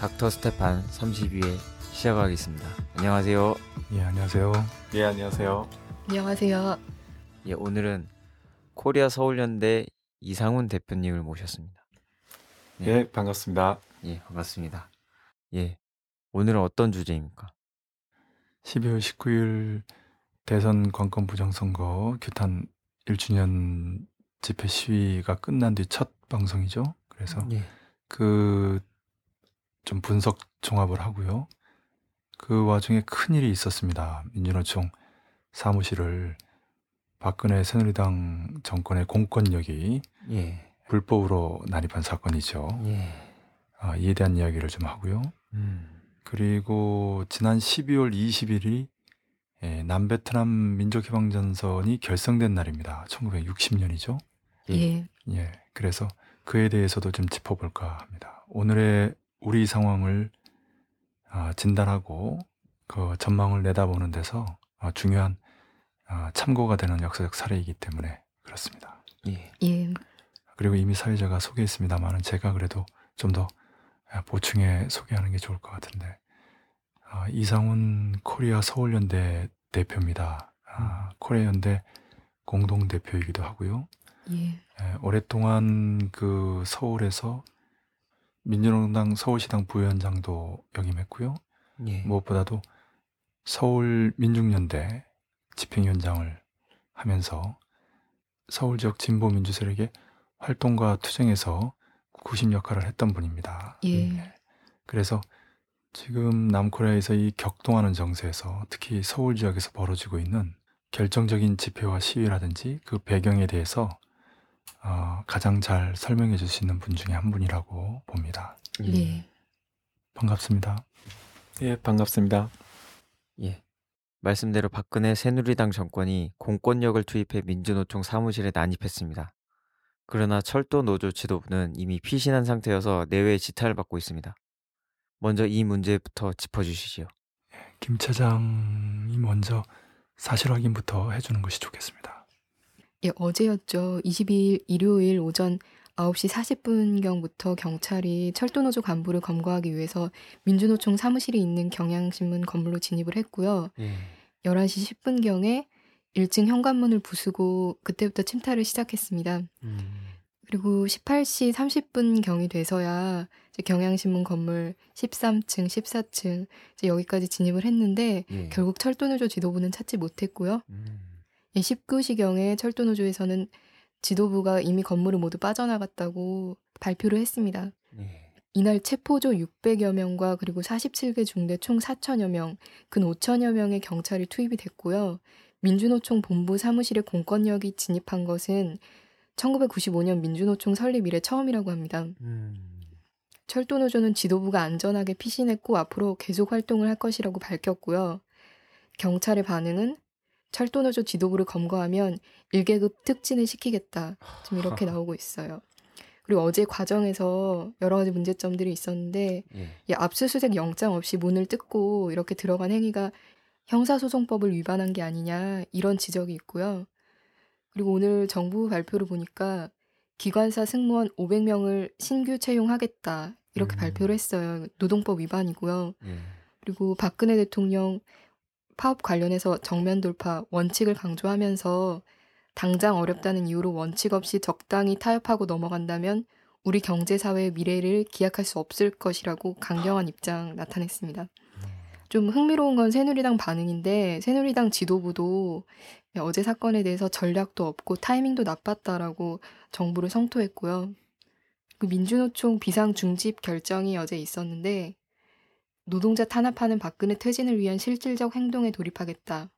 닥터 스테판 32회 시작하겠습니다. 안녕하세요. 예, 안녕하세요. 예, 안녕하세요. 안녕하세요. 예, 오늘은 코리아 서울연대 이상훈 대표님을 모셨습니다. 예, 예, 반갑습니다. 예, 반갑습니다. 예, 오늘은 어떤 주제입니까? 12월 19일 대선 관권 부정선거 규탄 1주년 집회 시위가 끝난 뒤 첫 방송이죠. 그래서 예. 좀 분석 종합을 하고요. 그 와중에 큰일이 있었습니다. 민주노총 사무실을 박근혜 새누리당 정권의 공권력이 예. 불법으로 난입한 사건이죠. 예. 아, 이에 대한 이야기를 좀 하고요. 그리고 지난 12월 20일이 남베트남 민족해방전선이 결성된 날입니다. 1960년이죠. 예. 예. 그래서 그에 대해서도 좀 짚어볼까 합니다. 오늘의 우리 상황을 진단하고 그 전망을 내다보는 데서 중요한 참고가 되는 역사적 사례이기 때문에 그렇습니다. 예. 예. 그리고 이미 사회자가 소개했습니다만 제가 그래도 좀 더 보충해 소개하는 게 좋을 것 같은데 이상훈 코리아 서울연대 대표입니다. 코리아연대 공동대표이기도 하고요. 예. 예, 오랫동안 그 서울에서 민주노총 서울시당 부위원장도 역임했고요. 예. 무엇보다도 서울 민중연대 집행위원장을 하면서 서울 지역 진보 민주 세력의 활동과 투쟁에서 구심 역할을 했던 분입니다. 예. 그래서 지금 남코리아에서 이 격동하는 정세에서 특히 서울 지역에서 벌어지고 있는 결정적인 집회와 시위라든지 그 배경에 대해서 가장 잘 설명해 줄 수 있는 분 중에 한 분이라고 봅니다. 예. 반갑습니다. 예, 반갑습니다. 예. 말씀대로 박근혜 새누리당 정권이 공권력을 투입해 민주노총 사무실에 난입했습니다. 그러나 철도노조 지도부는 이미 피신한 상태여서 내외의 지탄을 받고 있습니다. 먼저 이 문제부터 짚어주시지요. 예, 김 차장이 먼저 사실 확인부터 해주는 것이 좋겠습니다. 예, 어제였죠. 22일 일요일 오전 9시 40분경부터 경찰이 철도노조 간부를 검거하기 위해서 민주노총 사무실이 있는 경향신문 건물로 진입을 했고요. 11시 10분경에 1층 현관문을 부수고 그때부터 침탈을 시작했습니다. 그리고 18시 30분경이 돼서야 이제 경향신문 건물 13층, 14층 이제 여기까지 진입을 했는데 결국 철도노조 지도부는 찾지 못했고요. 19시경에 철도노조에서는 지도부가 이미 건물을 모두 빠져나갔다고 발표를 했습니다. 이날 체포조 600여 명과 그리고 47개 중대 총 4천여 명, 근 5천여 명의 경찰이 투입이 됐고요. 민주노총 본부 사무실에 공권력이 진입한 것은 1995년 민주노총 설립 이래 처음이라고 합니다. 철도노조는 지도부가 안전하게 피신했고 앞으로 계속 활동을 할 것이라고 밝혔고요. 경찰의 반응은 철도노조 지도부를 검거하면 1계급 특진을 시키겠다. 지금 이렇게 나오고 있어요. 그리고 어제 과정에서 여러 가지 문제점들이 있었는데 예, 압수수색 영장 없이 문을 뜯고 이렇게 들어간 행위가 형사소송법을 위반한 게 아니냐 이런 지적이 있고요. 그리고 오늘 정부 발표를 보니까 기관사 승무원 500명을 신규 채용하겠다 이렇게 발표를 했어요. 노동법 위반이고요. 그리고 박근혜 대통령 파업 관련해서 정면 돌파, 원칙을 강조하면서 당장 어렵다는 이유로 원칙 없이 적당히 타협하고 넘어간다면 우리 경제사회의 미래를 기약할 수 없을 것이라고 강경한 입장 나타냈습니다. 좀 흥미로운 건 새누리당 반응인데 새누리당 지도부도 어제 사건에 대해서 전략도 없고 타이밍도 나빴다라고 정부를 성토했고요. 민주노총 비상중집 결정이 어제 있었는데 노동자 탄압하는 박근혜 퇴진을 위한 실질적 행동에 돌입하겠다.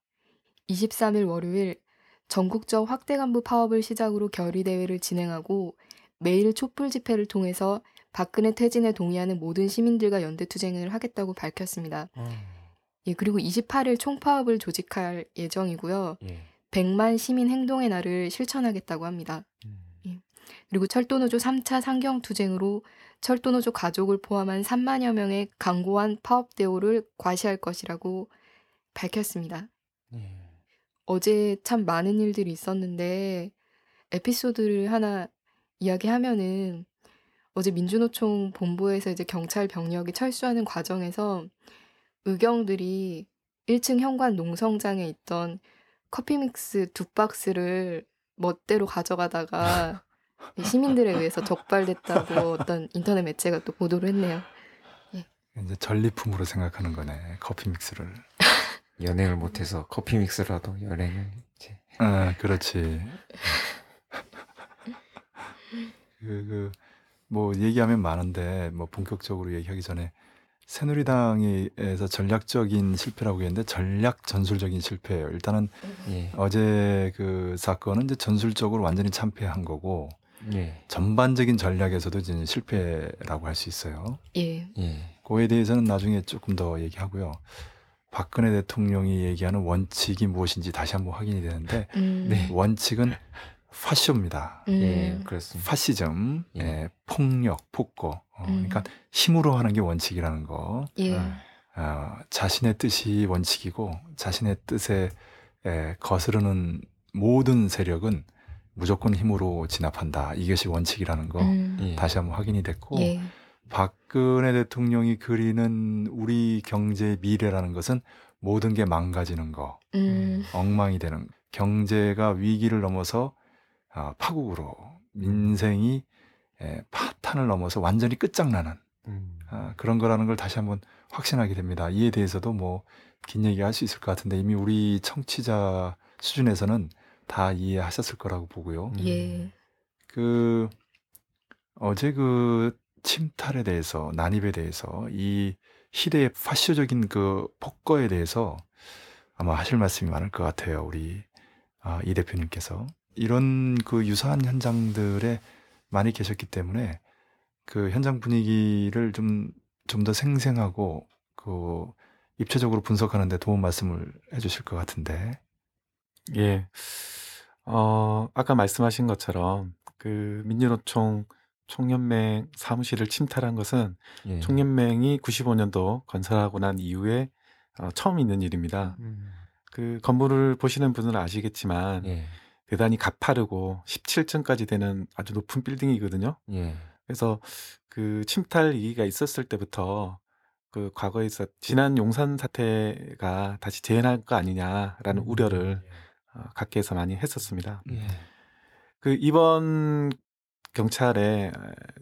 23일 월요일 전국적 확대 간부 파업을 시작으로 결의대회를 진행하고 매일 촛불 집회를 통해서 박근혜 퇴진에 동의하는 모든 시민들과 연대투쟁을 하겠다고 밝혔습니다. 예, 그리고 28일 총파업을 조직할 예정이고요. 100만 시민 행동의 날을 실천하겠다고 합니다. 그리고 철도노조 3차 상경투쟁으로 철도노조 가족을 포함한 3만여 명의 강고한 파업대오를 과시할 것이라고 밝혔습니다. 네. 어제 참 많은 일들이 있었는데 에피소드를 하나 이야기하면은 어제 민주노총 본부에서 이제 경찰 병력이 철수하는 과정에서 의경들이 1층 현관 농성장에 있던 커피믹스 2박스를 멋대로 가져가다가 시민들에 의해서 적발됐다고 어떤 인터넷 매체가 또 보도를 했네요. 예. 이제 전리품으로 생각하는 거네. 커피믹스를. 연행을 못해서 커피믹스라도 연행을 이제. 아, 그렇지. 뭐 얘기하면 많은데 뭐 본격적으로 얘기하기 전에 새누리당에서 전략적인 실패라고 했는데 전략 전술적인 실패예요. 일단은 예. 어제 그 사건은 이제 전술적으로 완전히 참패한 거고 예. 전반적인 전략에서도 이제 실패라고 할 수 있어요. 예. 그거에 대해서는 나중에 조금 더 얘기하고요. 박근혜 대통령이 얘기하는 원칙이 무엇인지 다시 한번 확인이 되는데 네. 원칙은 파쇼입니다. 예, 그렇습니다. 파시즘, 예. 예, 폭력, 폭거. 그러니까 힘으로 하는 게 원칙이라는 거. 예. 자신의 뜻이 원칙이고 자신의 뜻에 거스르는 모든 세력은 무조건 힘으로 진압한다. 이것이 원칙이라는 거 예. 다시 한번 확인이 됐고 예. 박근혜 대통령이 그리는 우리 경제의 미래라는 것은 모든 게 망가지는 거, 엉망이 되는 경제가 위기를 넘어서 파국으로 민생이 파탄을 넘어서 완전히 끝장나는 그런 거라는 걸 다시 한번 확신하게 됩니다. 이에 대해서도 뭐 긴 얘기할 수 있을 것 같은데 이미 우리 청취자 수준에서는 다 이해하셨을 거라고 보고요. 예. 그 어제 그 침탈에 대해서 난입에 대해서 이 시대의 파쇼적인 그 폭거에 대해서 아마 하실 말씀이 많을 것 같아요. 우리 이 대표님께서. 이런 그 유사한 현장들에 많이 계셨기 때문에 그 현장 분위기를 좀 더 생생하고 그 입체적으로 분석하는데 도움 말씀을 해주실 것 같은데. 예. 아까 말씀하신 것처럼 그 민주노총 총연맹 사무실을 침탈한 것은 예. 총연맹이 95년도 건설하고 난 이후에 처음 있는 일입니다. 그 건물을 보시는 분은 아시겠지만. 예. 대단히 가파르고 17층까지 되는 아주 높은 빌딩이거든요. 예. 그래서 그 침탈 위기가 있었을 때부터 그 과거에 지난 용산 사태가 다시 재현할 거 아니냐라는 우려를 각계에서 많이 했었습니다. 예. 그 이번 경찰의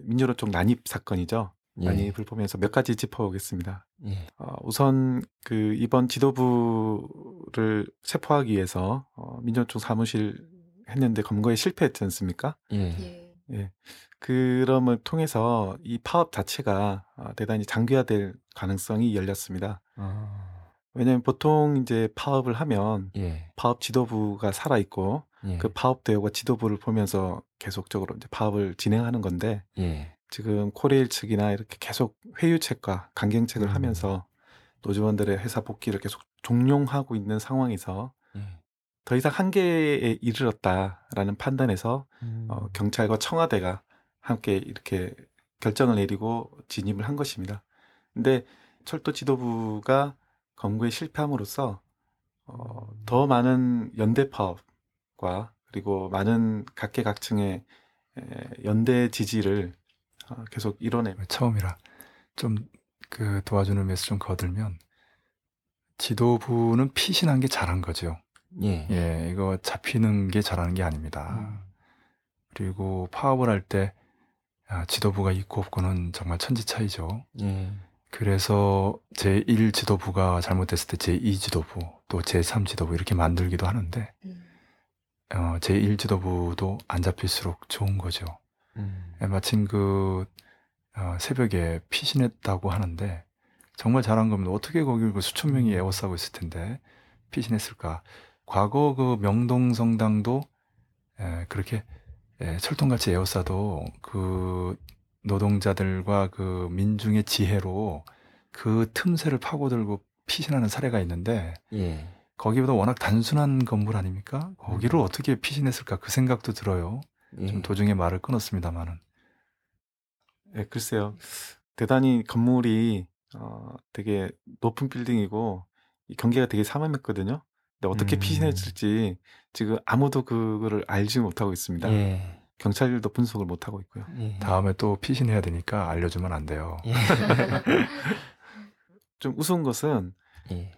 민주노총 난입 사건이죠. 예. 난입을 보면서 몇 가지 짚어보겠습니다. 예. 우선 그 이번 지도부를 체포하기 위해서 민주노총 사무실 했는데 검거에 실패했지 않습니까? 예. 예. 그럼을 통해서 이 파업 자체가 대단히 장기화될 가능성이 열렸습니다. 왜냐하면 보통 이제 파업을 하면 예. 파업 지도부가 살아있고 예. 그 파업 대우가 지도부를 보면서 계속적으로 이제 파업을 진행하는 건데 예. 지금 코레일 측이나 이렇게 계속 회유책과 강경책을 하면서 노조원들의 회사 복귀를 계속 종용하고 있는 상황에서 더 이상 한계에 이르렀다라는 판단에서 경찰과 청와대가 함께 이렇게 결정을 내리고 진입을 한 것입니다. 그런데 철도 지도부가 검거에 실패함으로써 더 많은 연대 파업과 그리고 많은 각계각층의 연대 지지를 계속 이뤄내. 처음이라 좀 그 도와주는 면에서 좀 거들면 지도부는 피신한 게 잘한 거죠. 예. 예, 이거 잡히는 게 잘하는 게 아닙니다. 그리고 파업을 할 때 지도부가 있고 없고는 정말 천지차이죠. 예. 그래서 제1 지도부가 잘못됐을 때 제2 지도부 또 제3 지도부 이렇게 만들기도 하는데 제1 지도부도 안 잡힐수록 좋은 거죠. 마침 그 새벽에 피신했다고 하는데 정말 잘한 겁니다. 어떻게 거기 그 수천 명이 애워싸고 있을 텐데 피신했을까? 과거 그 명동성당도 그렇게 철통같이 애워싸도 그 노동자들과 그 민중의 지혜로 그 틈새를 파고들고 피신하는 사례가 있는데 예. 거기보다 워낙 단순한 건물 아닙니까? 거기를 어떻게 피신했을까? 그 생각도 들어요. 좀 도중에 말을 끊었습니다만은. 예, 글쎄요. 대단히 건물이 되게 높은 빌딩이고 이 경계가 되게 삼엄했거든요. 근데 어떻게 피신했을지 지금 아무도 그거를 알지 못하고 있습니다. 예. 경찰들도 분석을 못하고 있고요. 예. 다음에 또 피신해야 되니까 알려주면 안 돼요. 예. 좀 우스운 것은 예.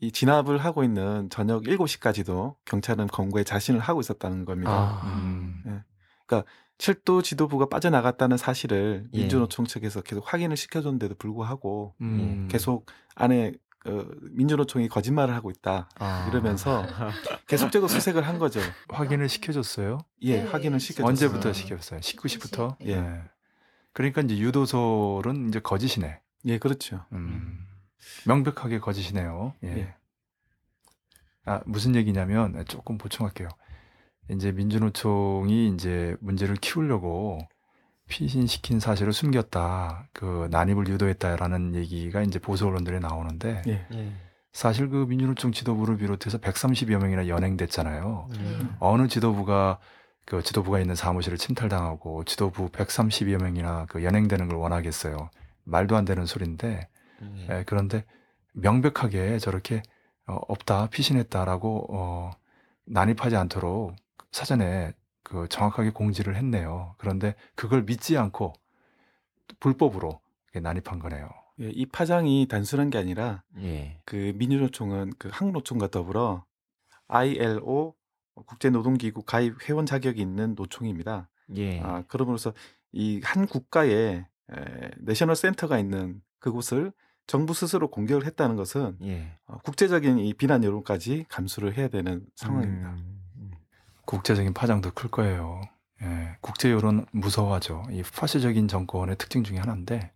이 진압을 하고 있는 저녁 7시까지도 경찰은 검거에 자신을 하고 있었다는 겁니다. 아. 예. 그러니까 철도 지도부가 빠져나갔다는 사실을 예. 민주노총 측에서 계속 확인을 시켜줬는데도 불구하고 계속 안에 민주노총이 거짓말을 하고 있다 이러면서 계속적으로 수색을 한 거죠. 확인을 시켜줬어요? 예, 네. 확인을 시켜줬어요. 언제부터 시켰어요? 19시부터? 예. 네. 그러니까 이제 유도설은 이제 거짓이네. 예, 그렇죠. 명백하게 거짓이네요. 예. 예. 아, 무슨 얘기냐면 조금 보충할게요. 이제 민주노총이 이제 문제를 키우려고 피신시킨 사실을 숨겼다, 난입을 유도했다라는 얘기가 이제 보수 언론들에 나오는데 예. 사실 민주노총 지도부를 비롯해서 130여 명이나 연행됐잖아요. 어느 지도부가 지도부가 있는 사무실을 침탈당하고 지도부 130여 명이나 연행되는 걸 원하겠어요? 말도 안 되는 소리인데 그런데 명백하게 저렇게 없다, 피신했다라고 난입하지 않도록 사전에 정확하게 공지를 했네요. 그런데 그걸 믿지 않고 불법으로 난입한 거네요. 예, 이 파장이 단순한 게 아니라 예. 민주노총은 한국노총과 더불어 ILO 국제노동기구 가입 회원 자격이 있는 노총입니다. 예. 아, 그러므로서 이 한 국가에 내셔널 센터가 있는 그곳을 정부 스스로 공격을 했다는 것은 예. 국제적인 이 비난 여론까지 감수를 해야 되는 상황입니다. 국제적인 파장도 클 거예요. 예, 국제 여론 무서워하죠. 이 파시적인 정권의 특징 중에 하나인데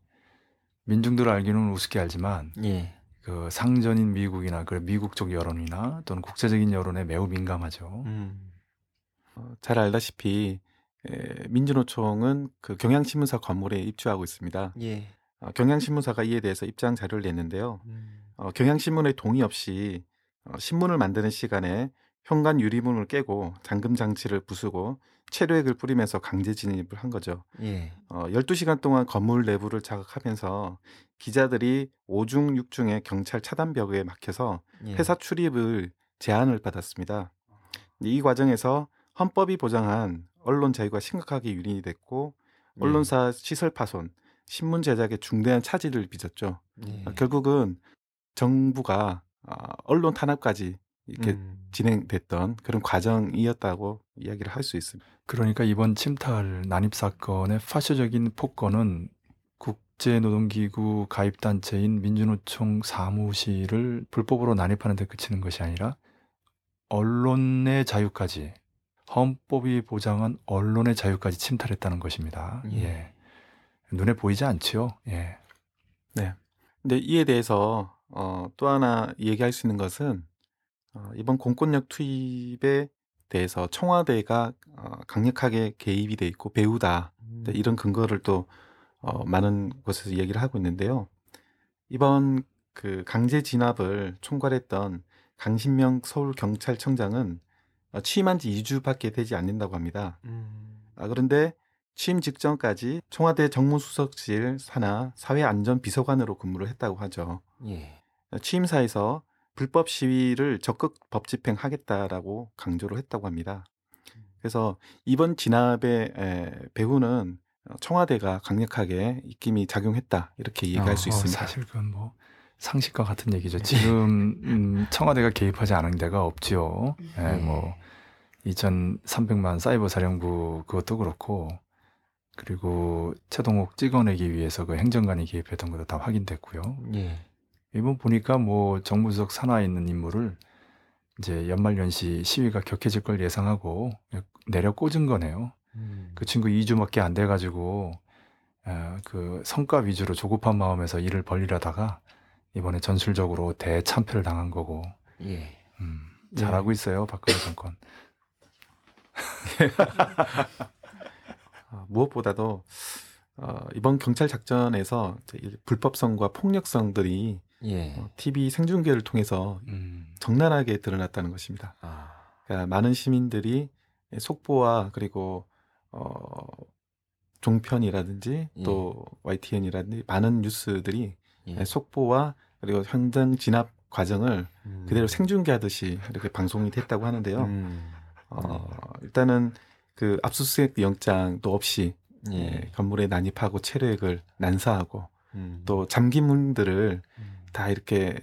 민중들 알기는 우습게 알지만 예. 상전인 미국이나 미국 쪽 여론이나 또는 국제적인 여론에 매우 민감하죠. 잘 알다시피 민주노총은 경향신문사 건물에 입주하고 있습니다. 예. 경향신문사가 이에 대해서 입장 자료를 냈는데요. 경향신문의 동의 없이 신문을 만드는 시간에 현관 유리문을 깨고 잠금 장치를 부수고 체류액을 뿌리면서 강제 진입을 한 거죠. 예. 12시간 동안 건물 내부를 자극하면서 기자들이 5중 6중의 경찰 차단벽에 막혀서 회사 출입을 제한을 받았습니다. 이 과정에서 헌법이 보장한 언론 자유가 심각하게 유린이 됐고 언론사 시설 파손, 신문 제작에 중대한 차질을 빚었죠. 예. 결국은 정부가 언론 탄압까지 이렇게 진행됐던 그런 과정이었다고 이야기를 할 수 있습니다. 그러니까 이번 침탈 난입 사건의 파쇼적인 폭거는 국제노동기구 가입단체인 민주노총 사무실을 불법으로 난입하는 데 그치는 것이 아니라 언론의 자유까지, 헌법이 보장한 언론의 자유까지 침탈했다는 것입니다. 예. 눈에 보이지 않죠. 예. 네. 근데 이에 대해서 또 하나 얘기할 수 있는 것은 이번 공권력 투입에 대해서 청와대가 강력하게 개입이 돼 있고 배후다 이런 근거를 또 많은 곳에서 얘기를 하고 있는데요. 이번 강제 진압을 총괄했던 강신명 서울경찰청장은 취임한 지 2주밖에 되지 않는다고 합니다. 그런데 취임 직전까지 청와대 정무수석실 산하 사회안전비서관으로 근무를 했다고 하죠. 예. 취임사에서 불법 시위를 적극 법집행하겠다라고 강조를 했다고 합니다. 그래서 이번 진압의 배후는 청와대가 강력하게 입김이 작용했다 이렇게 얘기할 수 있습니다. 사실 그건 상식과 같은 얘기죠. 지금 청와대가 개입하지 않은 데가 없지요. 예, 2300만 사이버 사령부 그것도 그렇고 그리고 최동욱 찍어내기 위해서 행정관이 개입했던 것도 다 확인됐고요. 예. 이번 보니까 정무수석 산하에 있는 인물을 이제 연말연시 시위가 격해질 걸 예상하고 내려 꽂은 거네요. 그 친구 2주밖에 안 돼가지고 성과 위주로 조급한 마음에서 일을 벌이려다가 이번에 전술적으로 대참패를 당한 거고. 예. 잘하고 있어요, 박근혜 정권. 무엇보다도 이번 경찰 작전에서 불법성과 폭력성들이 예. TV 생중계를 통해서 적나라하게 드러났다는 것입니다. 그러니까 많은 시민들이 속보와 그리고 종편이라든지 예. 또 YTN이라든지 많은 뉴스들이 예. 속보와 그리고 현장 진압 과정을 그대로 생중계하듯이 이렇게 방송이 됐다고 하는데요. 일단은 그 압수수색 영장도 없이 예, 건물에 난입하고 체류액을 난사하고 또 잠긴 문들을 다 이렇게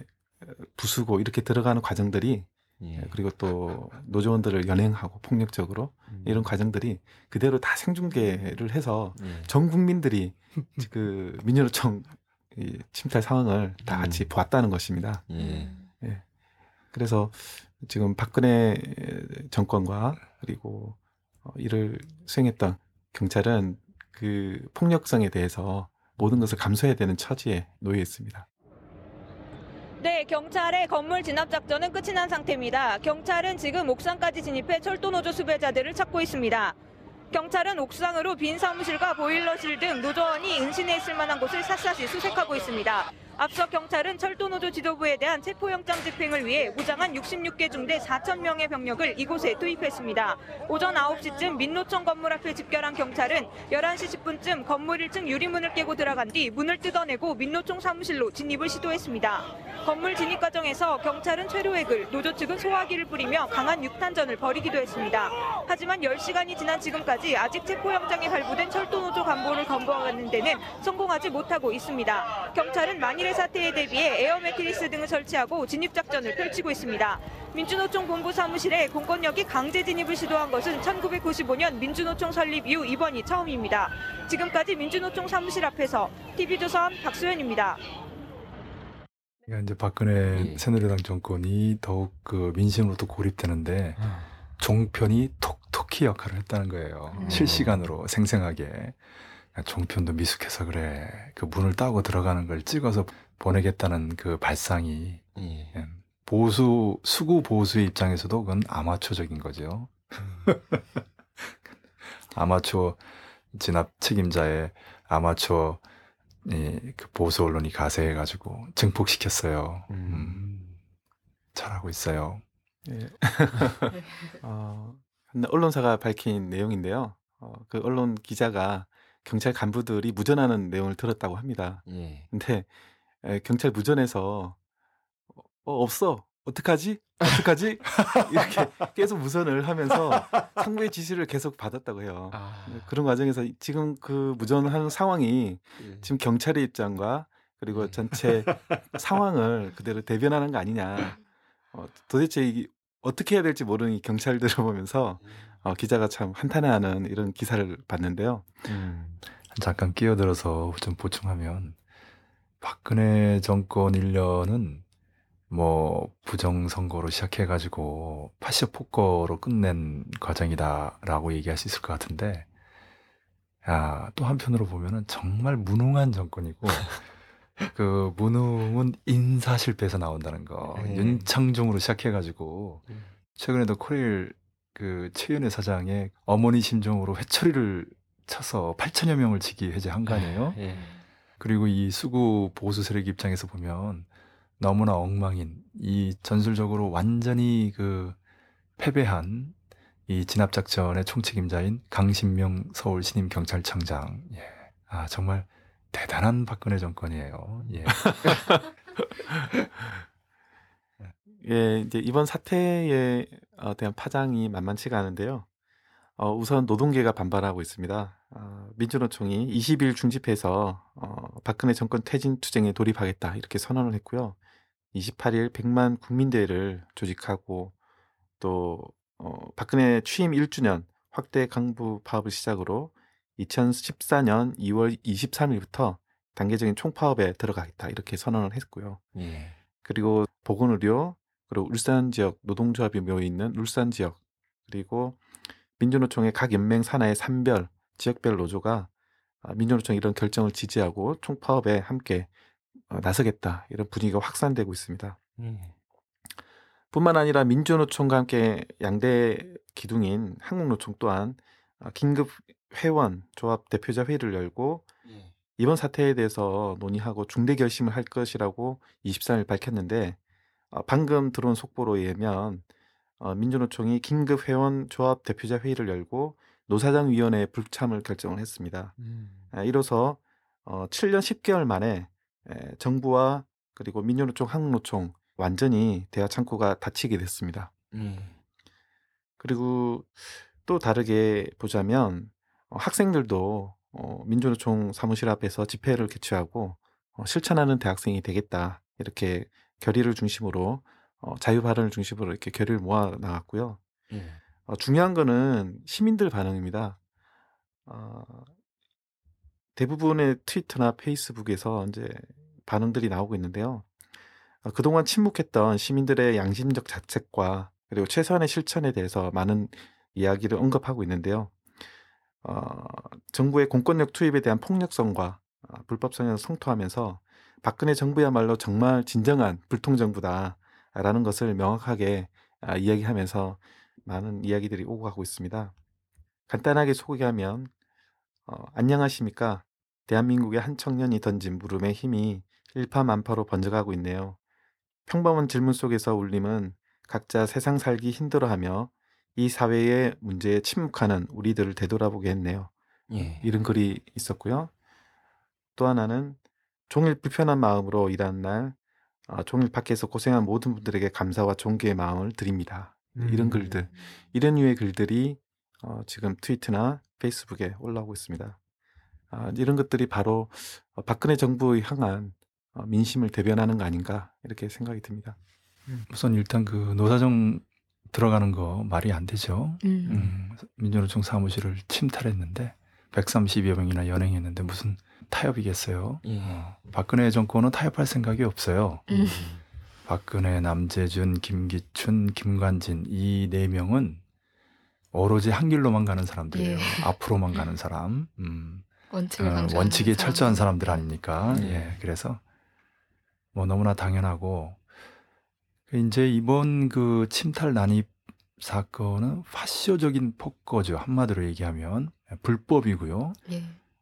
부수고 이렇게 들어가는 과정들이 예. 그리고 또 노조원들을 연행하고 폭력적으로 이런 과정들이 그대로 다 생중계를 해서 예. 전 국민들이 그 민주노총 침탈 상황을 다 같이 보았다는 것입니다. 예. 예. 그래서 지금 박근혜 정권과 그리고 이를 수행했던 경찰은 그 폭력성에 대해서 모든 것을 감수해야 되는 처지에 놓여 있습니다. 네, 경찰의 건물 진압 작전은 끝이 난 상태입니다. 경찰은 지금 옥상까지 진입해 철도노조 수배자들을 찾고 있습니다. 경찰은 옥상으로 빈 사무실과 보일러실 등 노조원이 은신해 있을 만한 곳을 샅샅이 수색하고 있습니다. 앞서 경찰은 철도노조 지도부에 대한 체포영장 집행을 위해 무장한 66개 중대 4,000명의 병력을 이곳에 투입했습니다. 오전 9시쯤 민노총 건물 앞에 집결한 경찰은 11시 10분쯤 건물 1층 유리문을 깨고 들어간 뒤 문을 뜯어내고 민노총 사무실로 진입을 시도했습니다. 건물 진입 과정에서 경찰은 최루액을, 노조 측은 소화기를 뿌리며 강한 육탄전을 벌이기도 했습니다. 하지만 10시간이 지난 지금까지 아직 체포영장에 발부된 철도노조 간부를 검거하는 데는 성공하지 못하고 있습니다. 경찰은 만일 사태에 대비해 에어 매트리스 등을 설치하고 진입 작전을 펼치고 있습니다. 민주노총 본부 사무실에 공권력이 강제 진입을 시도한 것은 1995년 민주노총 설립 이후 이번이 처음입니다. 지금까지 민주노총 사무실 앞에서 TV조선 박소연입니다. 그러니까 이제 박근혜 새누리당 정권이 더욱 그 민심으로도 고립되는데 종편이 톡톡히 역할을 했다는 거예요. 실시간으로 생생하게. 종편도 미숙해서 그래. 그 문을 따고 들어가는 걸 찍어서 보내겠다는 그 발상이 예. 보수 수구 보수의 입장에서도 그건 아마추어적인 거죠. 아마추어 진압 책임자의 아마추어 그 보수 언론이 가세해가지고 증폭시켰어요. 잘하고 있어요. 예. 언론사가 밝힌 내용인데요. 그 언론 기자가 경찰 간부들이 무전하는 내용을 들었다고 합니다. 그런데 예. 경찰 무전에서 없어. 어떡하지? 이렇게 계속 무선을 하면서 상부의 지시를 계속 받았다고 해요. 그런 과정에서 지금 그 무전하는 상황이 예. 지금 경찰의 입장과 그리고 예. 전체 상황을 그대로 대변하는 거 아니냐. 도대체 이게 어떻게 해야 될지 모르는 이 경찰들을 보면서 기자가 참 한탄해하는 이런 기사를 봤는데요. 잠깐 끼어들어서 좀 보충하면 박근혜 정권 1년은 뭐 부정선거로 시작해가지고 80폭거로 끝낸 과정이다라고 얘기할 수 있을 것 같은데 또 한편으로 보면은 정말 무능한 정권이고 그 무능은 인사실패에서 나온다는 거 윤창중으로 시작해가지고 최근에도 코레일 그 최윤혜 사장의 어머니 심정으로 회초리를 쳐서 8천여 명을 직위 해제한 거 아니에요? 예. 그리고 이 수구 보수 세력 입장에서 보면 너무나 엉망인 이 전술적으로 완전히 그 패배한 이 진압작전의 총책임자인 강신명 서울 신임 경찰청장, 예. 정말 대단한 박근혜 정권이에요. 예. 예, 이제 이번 사태에 대한 파장이 만만치가 않은데요. 우선 노동계가 반발하고 있습니다. 민주노총이 20일 중집해서 박근혜 정권 퇴진 투쟁에 돌입하겠다 이렇게 선언을 했고요. 28일 100만 국민대회를 조직하고 또 박근혜 취임 1주년 확대 강부 파업을 시작으로 2014년 2월 23일부터 단계적인 총파업에 들어가겠다 이렇게 선언을 했고요. 예. 그리고 보건의료 그리고 울산 지역 노동조합이 모여있는 울산 지역 그리고 민주노총의 각 연맹 산하의 산별 지역별 노조가 민주노총 이런 결정을 지지하고 총파업에 함께 나서겠다 이런 분위기가 확산되고 있습니다. 뿐만 아니라 민주노총과 함께 양대 기둥인 한국노총 또한 긴급 회원 조합 대표자 회의를 열고 이번 사태에 대해서 논의하고 중대 결심을 할 것이라고 23일 밝혔는데 방금 들어온 속보로 의하면 민주노총이 긴급 회원 조합 대표자 회의를 열고 노사장 위원회 불참을 결정을 했습니다. 이로써 7년 10개월 만에 정부와 그리고 민주노총, 한국노총 완전히 대화 창고가 닫히게 됐습니다. 그리고 또 다르게 보자면 학생들도 민주노총 사무실 앞에서 집회를 개최하고 실천하는 대학생이 되겠다 이렇게 결의를 중심으로 자유 발언을 중심으로 이렇게 결의를 모아 나갔고요. 중요한 거는 시민들 반응입니다. 대부분의 트위터나 페이스북에서 이제 반응들이 나오고 있는데요. 그동안 침묵했던 시민들의 양심적 자책과 그리고 최선의 실천에 대해서 많은 이야기를 언급하고 있는데요. 정부의 공권력 투입에 대한 폭력성과 불법 성향을 성토하면서 박근혜 정부야말로 정말 진정한 불통정부다라는 것을 명확하게 이야기하면서 많은 이야기들이 오고 가고 있습니다. 간단하게 소개하면 안녕하십니까? 대한민국의 한 청년이 던진 물음의 힘이 일파만파로 번져가고 있네요. 평범한 질문 속에서 울림은 각자 세상 살기 힘들어하며 이 사회의 문제에 침묵하는 우리들을 되돌아보게 했네요. 이런 글이 있었고요. 또 하나는 종일 불편한 마음으로 일하는 날 종일 밖에서 고생한 모든 분들에게 감사와 존경의 마음을 드립니다. 이런 글들, 이런 유의 글들이 지금 트위터나 페이스북에 올라오고 있습니다. 이런 것들이 바로 박근혜 정부의 향한 민심을 대변하는 거 아닌가 이렇게 생각이 듭니다. 우선 일단 그 노사정 들어가는 거 말이 안 되죠. 민주노총 사무실을 침탈했는데 130여 명이나 연행했는데 무슨 타협이겠어요. 박근혜 정권은 타협할 생각이 없어요. 박근혜, 남재준, 김기춘, 김관진 이 네 명은 오로지 한 길로만 가는 사람들이에요. 앞으로만 가는 사람. 원칙에 철저한 사람들 아닙니까? 그래서 뭐 너무나 당연하고 이제 이번 그 침탈 난입 사건은 파쇼적인 폭거죠. 한마디로 얘기하면 불법이고요.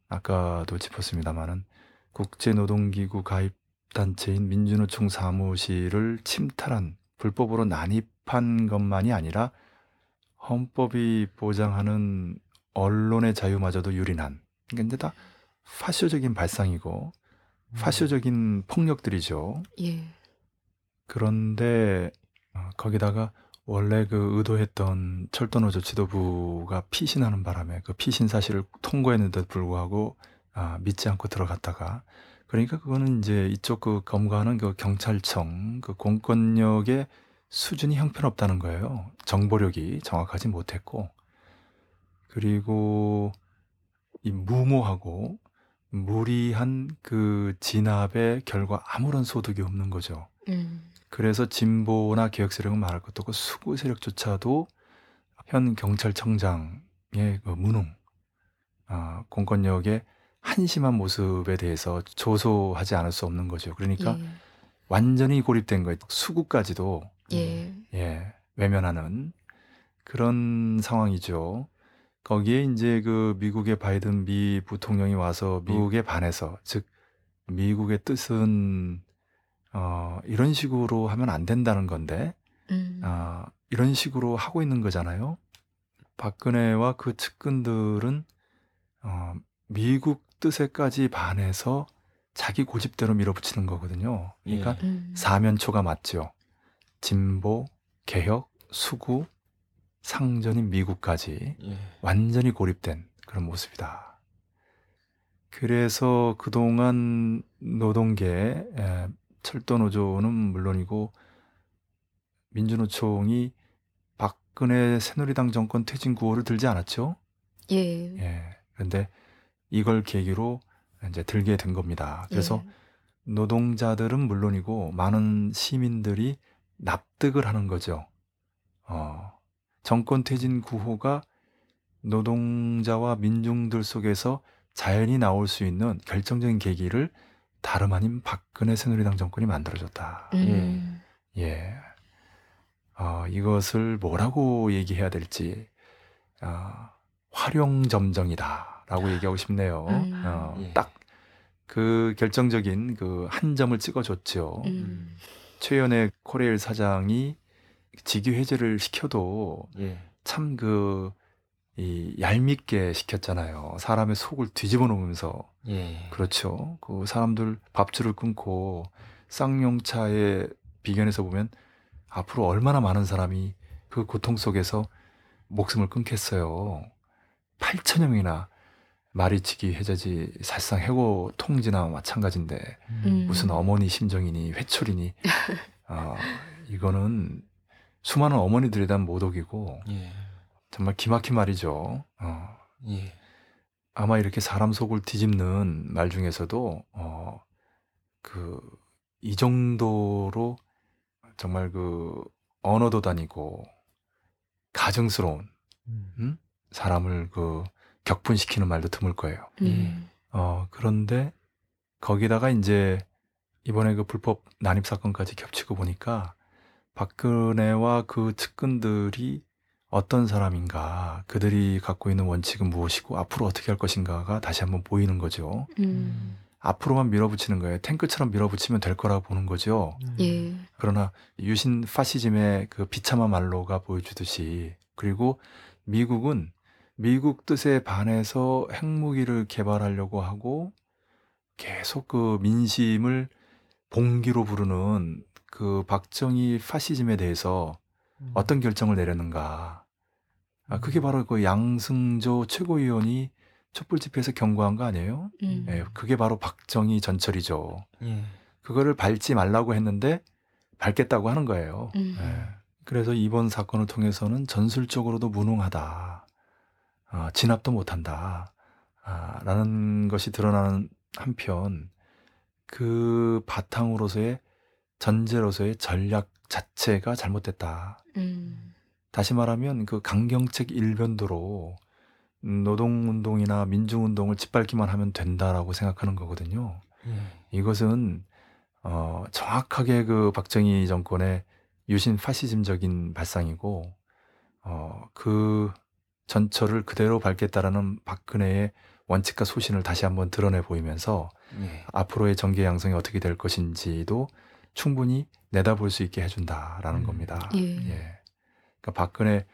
아까도 짚었습니다마는 국제노동기구 가입단체인 민주노총 사무실을 침탈한 불법으로 난입한 것만이 아니라 헌법이 보장하는 언론의 자유마저도 유린한 그러니까 이제 다 파쇼적인 발상이고 파쇼적인 폭력들이죠. 그런데 거기다가 원래 그 의도했던 철도노조 지도부가 피신하는 바람에 그 피신 사실을 통과했는데도 불구하고 믿지 않고 들어갔다가 그러니까 그거는 이제 이쪽 그 검거하는 그 경찰청 그 공권력의 수준이 형편없다는 거예요. 정보력이 정확하지 못했고 그리고 이 무모하고 무리한 그 진압의 결과 아무런 소득이 없는 거죠. 그래서 진보나 개혁 세력은 말할 것도 없고 수구 세력조차도 현 경찰청장의 그 무능, 공권력의 한심한 모습에 대해서 조소하지 않을 수 없는 거죠. 그러니까 완전히 고립된 거예요. 수구까지도 외면하는 그런 상황이죠. 거기에 이제 그 미국의 바이든 미 부통령이 와서 미국에 반해서 즉 미국의 뜻은 이런 식으로 하면 안 된다는 건데 이런 식으로 하고 있는 거잖아요. 박근혜와 그 측근들은 미국 뜻에까지 반해서 자기 고집대로 밀어붙이는 거거든요. 그러니까 사면초가 맞죠. 진보, 개혁, 수구, 상전인 미국까지 완전히 고립된 그런 모습이다. 그래서 그동안 노동계 철도노조는 물론이고 민주노총이 박근혜 새누리당 정권 퇴진 구호를 들지 않았죠? 그런데 이걸 계기로 이제 들게 된 겁니다. 그래서 노동자들은 물론이고 많은 시민들이 납득을 하는 거죠. 정권 퇴진 구호가 노동자와 민중들 속에서 자연히 나올 수 있는 결정적인 계기를 다름 아닌 박근혜 새누리당 정권이 만들어줬다. 이것을 뭐라고 얘기해야 될지 활용점정이다라고 얘기하고 싶네요. 딱 그 결정적인 그 한 점을 찍어줬죠. 최연의 코레일 사장이 직위 해제를 시켜도 참 그 이 얄밉게 시켰잖아요. 사람의 속을 뒤집어 놓으면서 그렇죠. 그 사람들 밥줄을 끊고 쌍용차에 비견해서 보면 앞으로 얼마나 많은 사람이 그 고통 속에서 목숨을 끊겠어요. 8천여 명이나 마리치기 해저지 사실상 해고 통지나 마찬가지인데 무슨 어머니 심정이니 회초리니 이거는 수많은 어머니들에 대한 모독이고 예. 정말 기막힌 말이죠. 예. 아마 이렇게 사람 속을 뒤집는 말 중에서도 이 정도로 정말 언어도 다니고 가증스러운 사람을 격분시키는 말도 드물 거예요. 그런데 거기다가 이제 이번에 불법 난입 사건까지 겹치고 보니까 박근혜와 그 측근들이 어떤 사람인가, 그들이 갖고 있는 원칙은 무엇이고 앞으로 어떻게 할 것인가가 다시 한번 보이는 거죠. 앞으로만 밀어붙이는 거예요. 탱크처럼 밀어붙이면 될 거라고 보는 거죠. 예. 그러나 유신 파시즘의 그 비참한 말로가 보여주듯이, 그리고 미국은 미국 뜻에 반해서 핵무기를 개발하려고 하고 계속 그 민심을 봉기로 부르는 그 박정희 파시즘에 대해서 어떤 결정을 내렸는가. 그게 바로 그 양승조 최고위원이 촛불 집회에서 경고한 거 아니에요? 예, 그게 바로 박정희 전철이죠. 그거를 밟지 말라고 했는데 밟겠다고 하는 거예요. 예. 그래서 이번 사건을 통해서는 전술적으로도 무능하다. 진압도 못한다. 라는 것이 드러나는 한편 그 바탕으로서의 전제로서의 전략 자체가 잘못됐다. 다시 말하면 그 강경책 일변도로 노동운동이나 민중운동을 짓밟기만 하면 된다라고 생각하는 거거든요. 이것은 정확하게 그 박정희 정권의 유신 파시즘적인 발상이고 그 전철을 그대로 밟겠다라는 박근혜의 원칙과 소신을 다시 한번 드러내 보이면서 앞으로의 정계 양성이 어떻게 될 것인지도 충분히 내다볼 수 있게 해준다라는 겁니다. 예. 그러니까 박근혜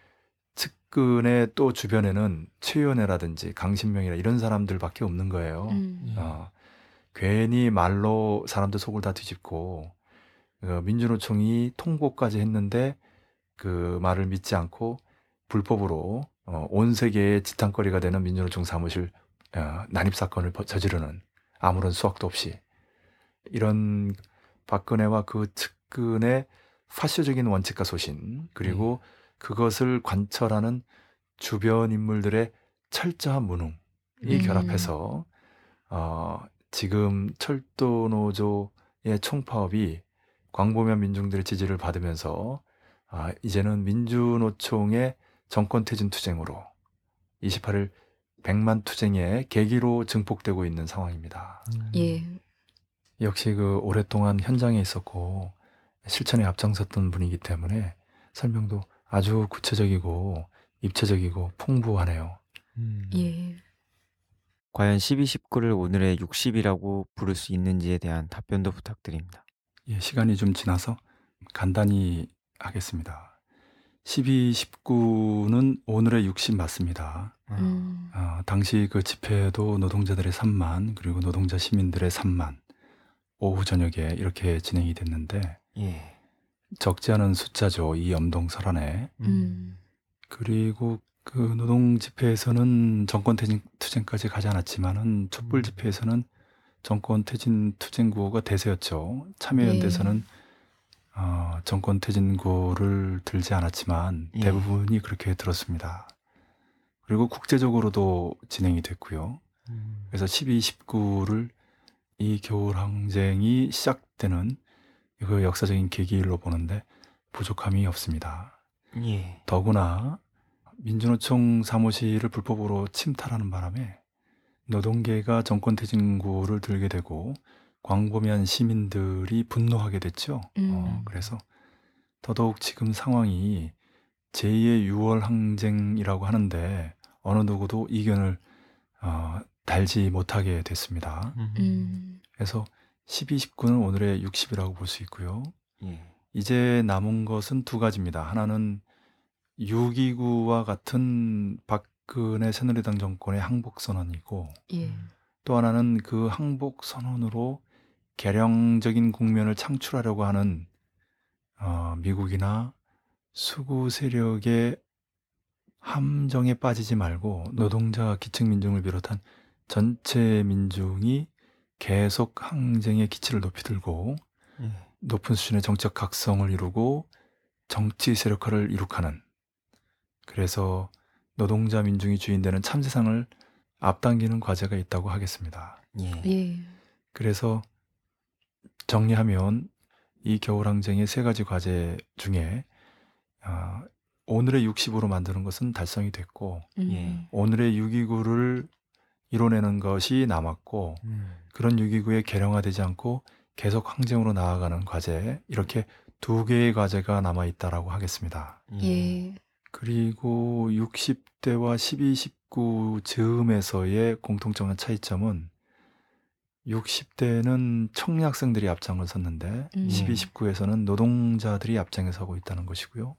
측근의 또 주변에는 최연애라든지 강신명이라 이런 사람들밖에 없는 거예요. 괜히 말로 사람들 속을 다 뒤집고 민주노총이 통보까지 했는데 그 말을 믿지 않고 불법으로 온 세계의 지탄거리가 되는 민주노총 사무실 난입 사건을 저지르는 아무런 수확도 없이 이런 박근혜와 그 측근의 파쇼적인 원칙과 소신 그리고 그것을 관철하는 주변 인물들의 철저한 무능이 결합해서 지금 철도노조의 총파업이 광범위한 민중들의 지지를 받으면서 이제는 민주노총의 정권퇴진 투쟁으로 28일 100만 투쟁의 계기로 증폭되고 있는 상황입니다. 예. 역시 오랫동안 현장에 있었고 실천에 앞장섰던 분이기 때문에 설명도 아주 구체적이고 입체적이고 풍부하네요. 예. 과연 12, 19를 오늘의 60이라고 부를 수 있는지에 대한 답변도 부탁드립니다. 예, 시간이 좀 지나서 간단히 하겠습니다. 12, 19는 오늘의 60 맞습니다. 당시 그 집회도 노동자들의 3만 그리고 노동자 시민들의 3만 오후 저녁에 이렇게 진행이 됐는데 예. 적지 않은 숫자죠. 이 엄동설안에. 그리고 그 노동 집회에서는 정권 퇴진 투쟁까지 가지 않았지만은 촛불 집회에서는 정권 퇴진 투쟁 구호가 대세였죠. 참여연대에서는 예. 정권 퇴진 구호를 들지 않았지만 예. 대부분이 그렇게 들었습니다. 그리고 국제적으로도 진행이 됐고요. 그래서 12, 19를 이 겨울항쟁이 시작되는 그 역사적인 계기일로 보는데 부족함이 없습니다. 예. 더구나 민주노총 사무실을 불법으로 침탈하는 바람에 노동계가 정권퇴진구호를 들게 되고 광범위한 시민들이 분노하게 됐죠. 그래서 더더욱 지금 상황이 제2의 6월 항쟁이라고 하는데 어느 누구도 이견을 달지 못하게 됐습니다. 그래서 12, 19는 오늘의 60이라고 볼 수 있고요. 예. 이제 남은 것은 두 가지입니다. 하나는 6.29와 같은 박근혜 새누리당 정권의 항복선언이고 예. 또 하나는 그 항복선언으로 개량적인 국면을 창출하려고 하는 미국이나 수구 세력의 함정에 빠지지 말고 노동자 기층 민중을 비롯한 전체 민중이 계속 항쟁의 기치를 높이 들고 높은 수준의 정책 각성을 이루고 정치 세력화를 이룩하는, 그래서 노동자 민중이 주인되는 참세상을 앞당기는 과제가 있다고 하겠습니다. 예. 그래서 정리하면 이 겨울항쟁의 세 가지 과제 중에 오늘의 60으로 만드는 것은 달성이 됐고 오늘의 6.29를 이뤄내는 것이 남았고 그런 6.29에 계량화되지 않고 계속 항쟁으로 나아가는 과제, 이렇게 두 개의 과제가 남아있다라고 하겠습니다. 예. 그리고 60대와 12, 19 즈음에서의 공통적인 차이점은 60대는 청년학생들이 앞장을 섰는데 12, 19에서는 노동자들이 앞장에 서고 있다는 것이고요.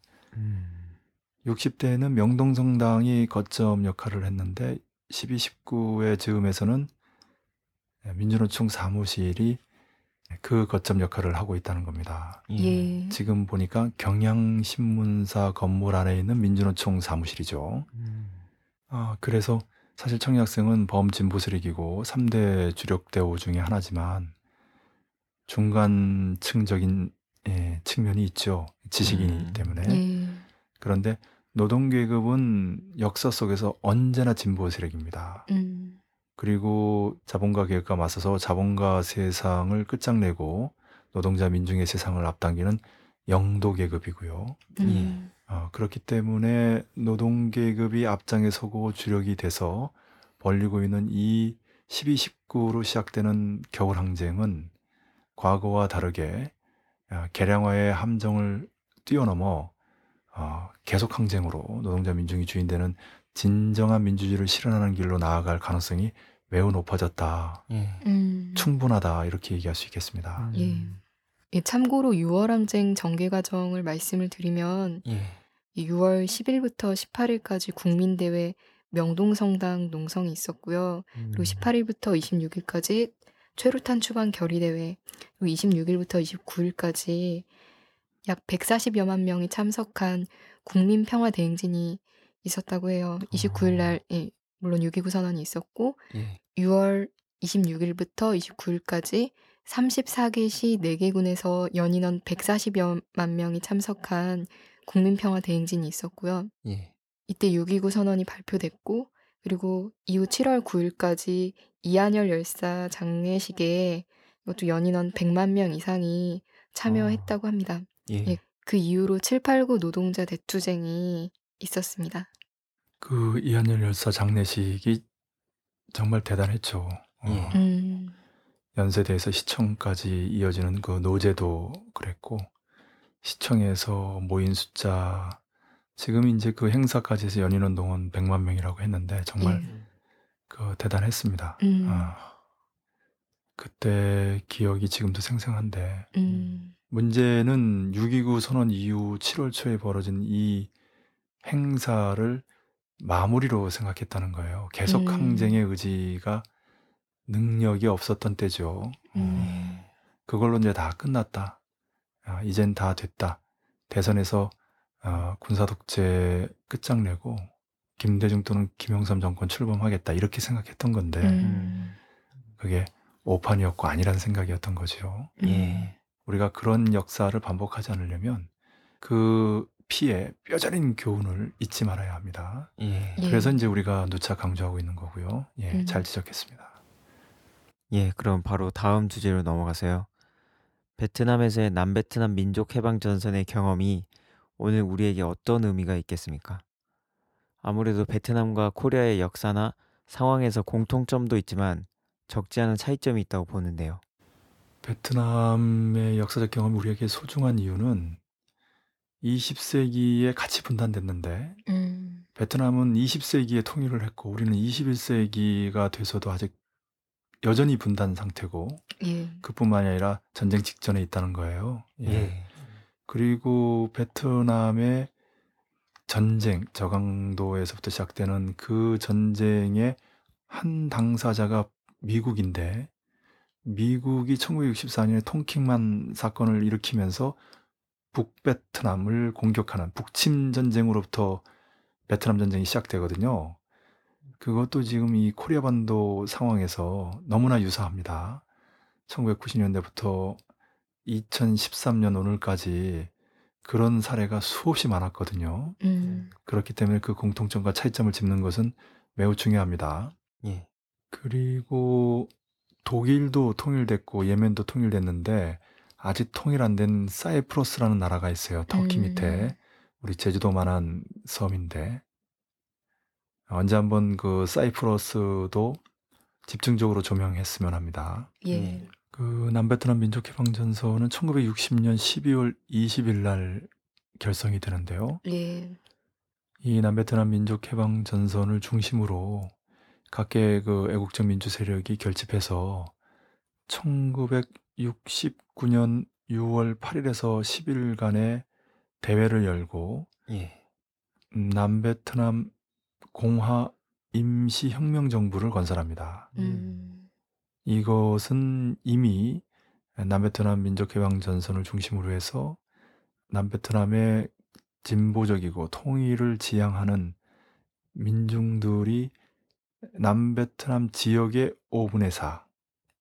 60대에는 명동성당이 거점 역할을 했는데 12, 19의 즈음에서는 민주노총 사무실이 그 거점 역할을 하고 있다는 겁니다. 예. 지금 보니까 경향신문사 건물 안에 있는 민주노총 사무실이죠. 그래서 사실 청년학생은 범진보 세력이고 3대 주력 대오 중에 하나지만 중간층적인 측면이 있죠. 지식인이기 때문에. 그런데 노동계급은 역사 속에서 언제나 진보 세력입니다. 그리고 자본가 개혁과 맞서서 자본가 세상을 끝장내고 노동자 민중의 세상을 앞당기는 영도계급이고요. 그렇기 때문에 노동계급이 앞장에 서고 주력이 돼서 벌리고 있는 이 12, 19로 시작되는 겨울항쟁은 과거와 다르게 계량화의 함정을 뛰어넘어 계속 항쟁으로 노동자 민중이 주인되는 진정한 민주주의를 실현하는 길로 나아갈 가능성이 매우 높아졌다. 충분하다, 이렇게 얘기할 수 있겠습니다. 예, 참고로 6월 항쟁 전개 과정을 말씀을 드리면 6월 10일부터 18일까지 국민대회 명동성당 농성이 있었고요. 그리고 18일부터 26일까지 최루탄 추방 결의대회, 그리고 26일부터 29일까지 약 140여만 명이 참석한 국민평화대행진이 있었다고 해요. 29일 날 물론 6.29 선언이 있었고 6월 26일부터 29일까지 34개 시 4개 군에서 연인원 140여만 명이 참석한 국민평화대행진이 있었고요. 이때 6.29 선언이 발표됐고, 그리고 이후 7월 9일까지 이한열 열사 장례식에 이것도 연인원 100만 명 이상이 참여했다고 합니다. 그 이후로 789 노동자 대투쟁이 있었습니다. 그 이한열 열사 장례식이 정말 대단했죠. 연세대에서 시청까지 이어지는 그 노제도 그랬고, 시청에서 모인 숫자, 지금 이제 그 행사까지 해서 연인원 동원 100만 명이라고 했는데 정말 그 대단했습니다. 그때 기억이 지금도 생생한데 문제는 6.29 선언 이후 7월 초에 벌어진 이 행사를 마무리로 생각했다는 거예요. 계속 항쟁의 의지가 능력이 없었던 때죠. 그걸로 이제 다 끝났다. 이젠 다 됐다. 대선에서 군사독재 끝장내고 김대중 또는 김영삼 정권 출범하겠다, 이렇게 생각했던 건데 그게 오판이었고 아니란 생각이었던 거죠. 우리가 그런 역사를 반복하지 않으려면 그 피해 뼈저린 교훈을 잊지 말아야 합니다. 그래서 이제 우리가 누차 강조하고 있는 거고요. 잘 지적했습니다. 그럼 바로 다음 주제로 넘어가세요. 베트남에서의 남베트남 민족해방전선의 경험이 오늘 우리에게 어떤 의미가 있겠습니까? 아무래도 베트남과 코리아의 역사나 상황에서 공통점도 있지만 적지 않은 차이점이 있다고 보는데요. 베트남의 역사적 경험이 우리에게 소중한 이유는 20세기에 같이 분단됐는데 베트남은 20세기에 통일을 했고 우리는 21세기가 돼서도 아직 여전히 분단 상태고 그뿐만이 아니라 전쟁 직전에 있다는 거예요. 그리고 베트남의 전쟁, 저강도에서부터 시작되는 그 전쟁의 한 당사자가 미국인데, 미국이 1964년에 통킹만 사건을 일으키면서 북베트남을 공격하는 북침 전쟁으로부터 베트남 전쟁이 시작되거든요. 그것도 지금 이 코리아 반도 상황에서 너무나 유사합니다. 1990년대부터 2013년 오늘까지 그런 사례가 수없이 많았거든요. 그렇기 때문에 그 공통점과 차이점을 짚는 것은 매우 중요합니다. 예. 그리고 독일도 통일됐고 예멘도 통일됐는데 아직 통일 안 된 사이프러스라는 나라가 있어요. 터키 밑에 우리 제주도만한 섬인데 언제 한번 그 사이프러스도 집중적으로 조명했으면 합니다. 예. 그 남베트남 민족해방전선은 1960년 12월 20일 날 결성이 되는데요. 예. 이 남베트남 민족해방전선을 중심으로 각계 그 애국적 민주 세력이 결집해서 1969년 6월 8일에서 10일간의 대회를 열고 예. 남베트남 공화 임시혁명정부를 건설합니다. 이것은 이미 남베트남 민족해방전선을 중심으로 해서 남베트남의 진보적이고 통일을 지향하는 민중들이 남베트남 지역의 5분의 4,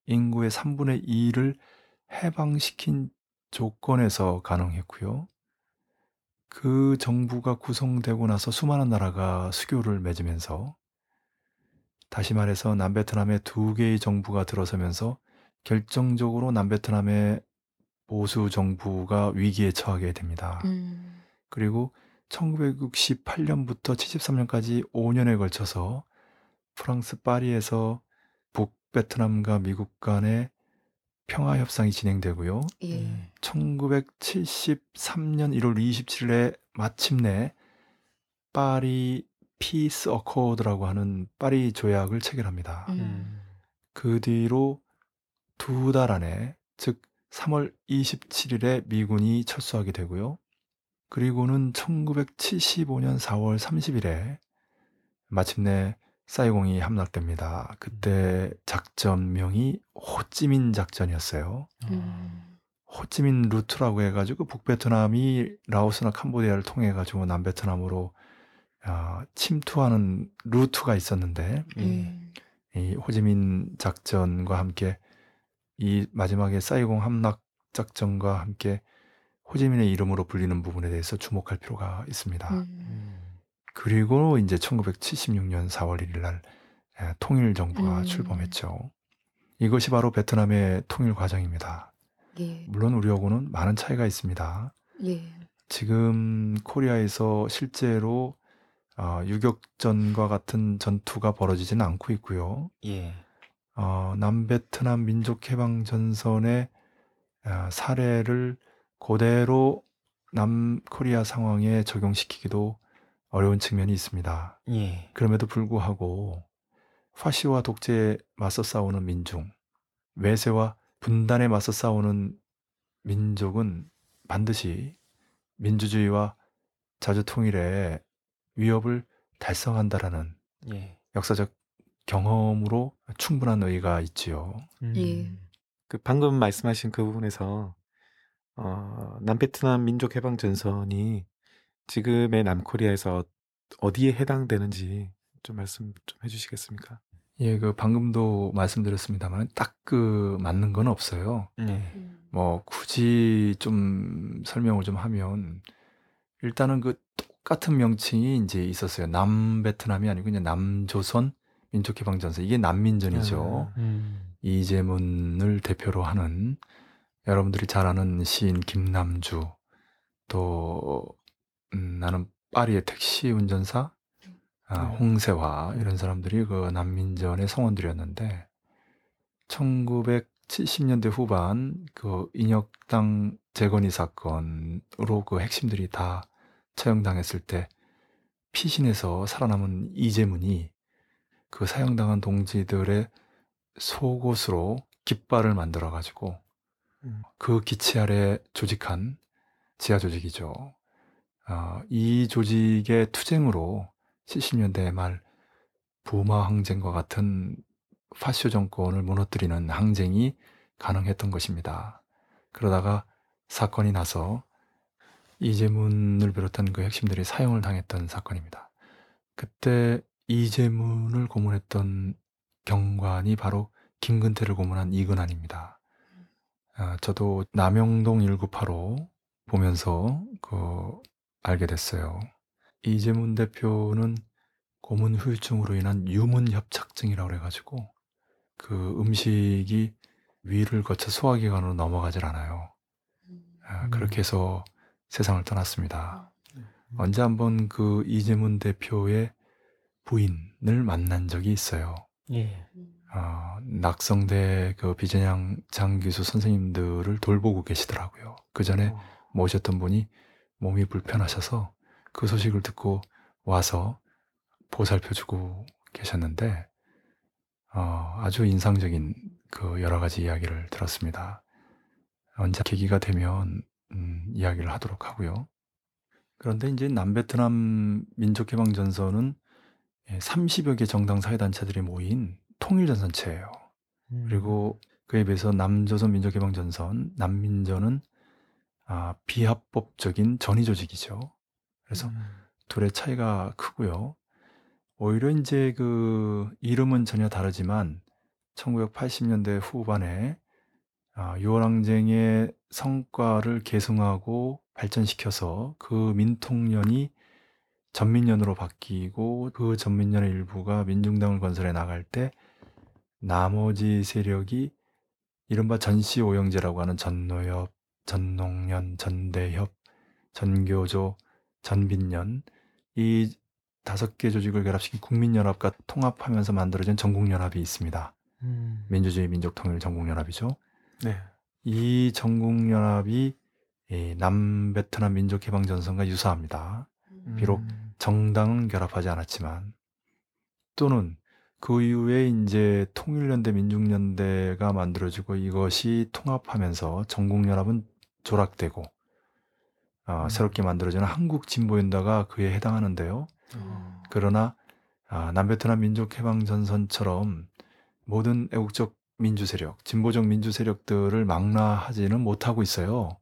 인구의 3분의 2를 해방시킨 조건에서 가능했고요. 그 정부가 구성되고 나서 수많은 나라가 수교를 맺으면서 다시 말해서 남베트남의 두 개의 정부가 들어서면서 결정적으로 남베트남의 보수 정부가 위기에 처하게 됩니다. 그리고 1968년부터 73년까지 5년에 걸쳐서 프랑스 파리에서 북베트남과 미국 간의 평화협상이 진행되고요. 예. 1973년 1월 27일에 마침내 파리 피스 어코드라고 하는 파리 조약을 체결합니다. 그 뒤로 두 달 안에 즉 3월 27일에 미군이 철수하게 되고요. 그리고는 1975년 4월 30일에 마침내 싸이공이 함락됩니다. 그때 작전명이 호찌민 작전이었어요. 호찌민 루트라고 해가지고 북베트남이 라오스나 캄보디아를 통해가지고 남베트남으로 침투하는 루트가 있었는데 이 호찌민 작전과 함께 이 마지막에 싸이공 함락 작전과 함께 호찌민의 이름으로 불리는 부분에 대해서 주목할 필요가 있습니다. 그리고 이제 1976년 4월 1일 날 통일 정부가 출범했죠. 이것이 바로 베트남의 통일 과정입니다. 예. 물론 우리하고는 많은 차이가 있습니다. 예. 지금 코리아에서 실제로 유격전과 같은 전투가 벌어지지는 않고 있고요. 예. 남베트남 민족해방전선의 사례를 그대로 남코리아 상황에 적용시키기도 어려운 측면이 있습니다. 예. 그럼에도 불구하고 파시와 독재에 맞서 싸우는 민중, 외세와 분단에 맞서 싸우는 민족은 반드시 민주주의와 자주통일의 위협을 달성한다라는 예. 역사적 경험으로 충분한 의의가 있지요. 예. 그 방금 말씀하신 그 부분에서 남베트남 민족해방전선이 지금의 남코리아에서 어디에 해당되는지 좀 말씀 좀 해주시겠습니까? 예, 그 방금도 말씀드렸습니다만 딱 그 맞는 건 없어요. 뭐 굳이 좀 설명을 좀 하면 일단은 그 똑같은 명칭이 이제 있었어요. 남베트남이 아니고 그냥 남조선 민족해방전선 이게 남민전이죠. 이재문을 대표로 하는 여러분들이 잘 아는 시인 김남주 또 나는 파리의 택시 운전사 홍세화 이런 사람들이 그 난민전의 성원들이었는데 1970년대 후반 그 인혁당 재건이 사건으로 그 핵심들이 다 처형당했을 때 피신해서 살아남은 이재문이 그 사형당한 동지들의 속옷으로 깃발을 만들어가지고 그 기치 아래 조직한 지하 조직이죠. 이 조직의 투쟁으로 70년대 말 부마 항쟁과 같은 파쇼 정권을 무너뜨리는 항쟁이 가능했던 것입니다. 그러다가 사건이 나서 이재문을 비롯한 그 핵심들이 사형을 당했던 사건입니다. 그때 이재문을 고문했던 경관이 바로 김근태를 고문한 이근환입니다. 저도 남영동 1985 보면서 알게 됐어요. 이재문 대표는 고문 후유증으로 인한 유문협착증이라고 해가지고 그 음식이 위를 거쳐 소화기관으로 넘어가질 않아요. 그렇게 해서 세상을 떠났습니다. 언제 한번 그 이재문 대표의 부인을 만난 적이 있어요. 예. 낙성대 그 비전향 장교수 선생님들을 돌보고 계시더라고요. 그 전에 모셨던 분이 몸이 불편하셔서 그 소식을 듣고 와서 보살펴주고 계셨는데 아주 인상적인 그 여러 가지 이야기를 들었습니다. 언제 계기가 되면 이야기를 하도록 하고요. 그런데 이제 남베트남 민족해방전선은 30여 개 정당 사회단체들이 모인 통일전선체예요. 그리고 그에 비해서 남조선 민족해방전선, 남민전은 비합법적인 전위조직이죠. 그래서 둘의 차이가 크고요. 오히려 이제 그 이름은 전혀 다르지만 1980년대 후반에 유월항쟁의 성과를 계승하고 발전시켜서 그 민통련이 전민연으로 바뀌고 그 전민연의 일부가 민중당을 건설해 나갈 때 나머지 세력이 이른바 전시오영제라고 하는 전노엽, 전농련, 전대협, 전교조, 전민연 이 5개 조직을 결합시킨 국민연합과 통합하면서 만들어진 전국연합이 있습니다. 민주주의 민족통일 전국연합이죠. 네. 이 전국연합이 남베트남 민족해방전선과 유사합니다. 비록 정당은 결합하지 않았지만 또는 그 이후에 이제 통일연대 민중연대가 만들어지고 이것이 통합하면서 전국연합은 조락되고 새롭게 만들어지는 한국진보연대가 그에 해당하는데요. 그러나 남베트남 민족해방전선처럼 모든 애국적 민주세력, 진보적 민주세력들을 망라하지는 못하고 있어요.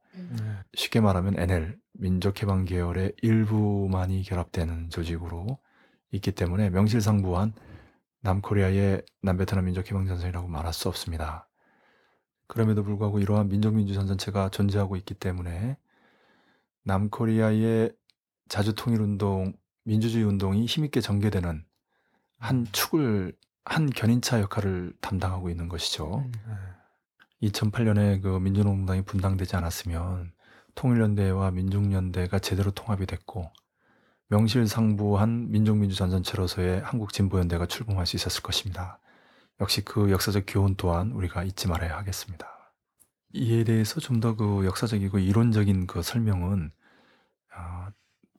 쉽게 말하면 NL, 민족해방계열의 일부만이 결합되는 조직으로 있기 때문에 명실상부한 남코리아의 남베트남 민족해방전선이라고 말할 수 없습니다. 그럼에도 불구하고 이러한 민족민주전선체가 존재하고 있기 때문에 남코리아의 자주통일운동, 민주주의운동이 힘있게 전개되는 한 축을, 한 견인차 역할을 담당하고 있는 것이죠. 2008년에 그 민주노총당이 분당되지 않았으면 통일연대와 민중연대가 제대로 통합이 됐고 명실상부한 민족민주전선체로서의 한국진보연대가 출범할 수 있었을 것입니다. 역시 그 역사적 교훈 또한 우리가 잊지 말아야 하겠습니다. 이에 대해서 좀 더 그 역사적이고 이론적인 그 설명은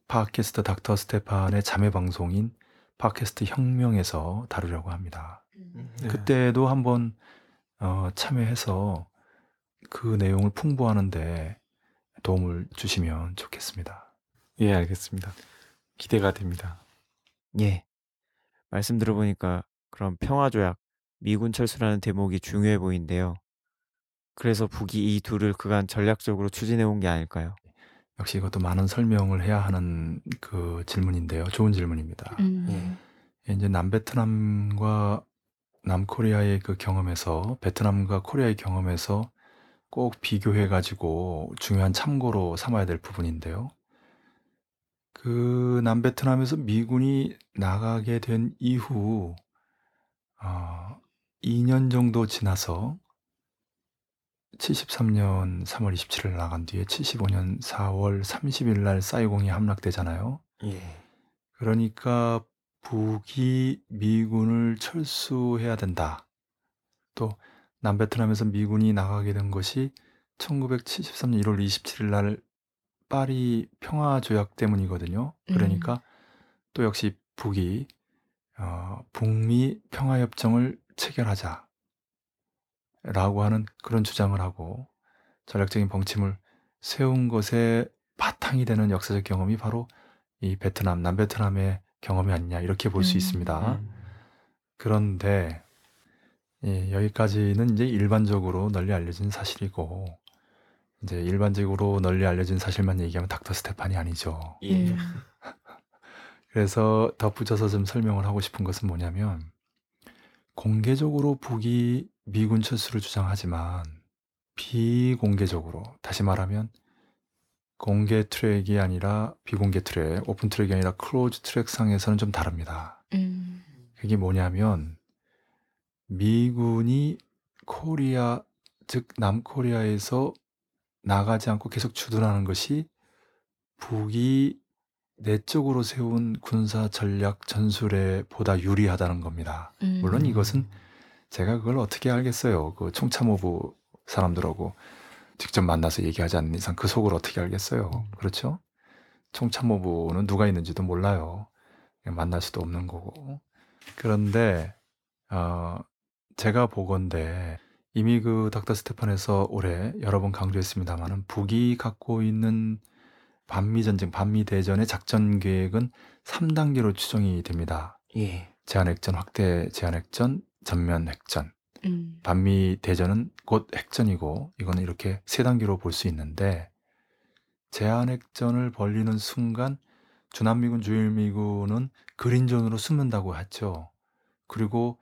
팟캐스트 닥터 스테판의 자매 방송인 팟캐스트 혁명에서 다루려고 합니다. 네. 그때도 한번 참여해서 그 내용을 풍부하는데 도움을 주시면 좋겠습니다. 예, 알겠습니다. 기대가 됩니다. 예, 말씀 들어보니까 그럼 평화조약, 미군 철수라는 대목이 중요해 보이는데요. 그래서 북이 이 둘을 그간 전략적으로 추진해온 게 아닐까요? 역시 이것도 많은 설명을 해야 하는 그 질문인데요. 좋은 질문입니다. 예. 이제 남베트남과 남코리아의 그 경험에서 베트남과 코리아의 경험에서 꼭 비교해가지고 중요한 참고로 삼아야 될 부분인데요. 그 남베트남에서 미군이 나가게 된 이후 2년 정도 지나서 73년 3월 27일 나간 뒤에 75년 4월 30일 날 싸이공이 함락되잖아요. 예. 그러니까 북이 미군을 철수해야 된다. 또 남베트남에서 미군이 나가게 된 것이 1973년 1월 27일 날 파리 평화조약 때문이거든요. 그러니까 또 역시 북이 북미 평화협정을 체결하자 라고 하는 그런 주장을 하고 전략적인 방침을 세운 것에 바탕이 되는 역사적 경험이 바로 이 베트남, 남베트남의 경험이 아니냐 이렇게 볼 수 있습니다. 그런데 여기까지는 이제 일반적으로 널리 알려진 사실이고 이제 일반적으로 널리 알려진 사실만 얘기하면 닥터 스테판이 아니죠. 예. 그래서 덧붙여서 좀 설명을 하고 싶은 것은 뭐냐면, 공개적으로 북이 미군 철수를 주장하지만 비공개적으로, 다시 말하면 공개 트랙이 아니라 비공개 트랙, 오픈 트랙이 아니라 클로즈 트랙 상에서는 좀 다릅니다. 그게 뭐냐면 미군이 코리아, 즉 남코리아에서 나가지 않고 계속 주둔하는 것이 북이 내적으로 세운 군사 전략 전술에 보다 유리하다는 겁니다. 물론 이것은 제가 그걸 어떻게 알겠어요. 그 총참모부 사람들하고 직접 만나서 얘기하지 않는 이상 그 속을 어떻게 알겠어요. 그렇죠? 총참모부는 누가 있는지도 몰라요. 만날 수도 없는 거고. 그런데 제가 보건대 이미 그 닥터 스테판에서 올해 여러 번 강조했습니다만은 북이 갖고 있는 반미 전쟁, 반미 대전의 작전 계획은 3단계로 추정이 됩니다. 예. 제한핵전, 확대 제한핵전, 전면 핵전. 반미 대전은 곧 핵전이고 이거는 이렇게 3단계로 볼 수 있는데, 제한핵전을 벌리는 순간 주남미군, 주일미군은 그린존으로 숨는다고 했죠. 그리고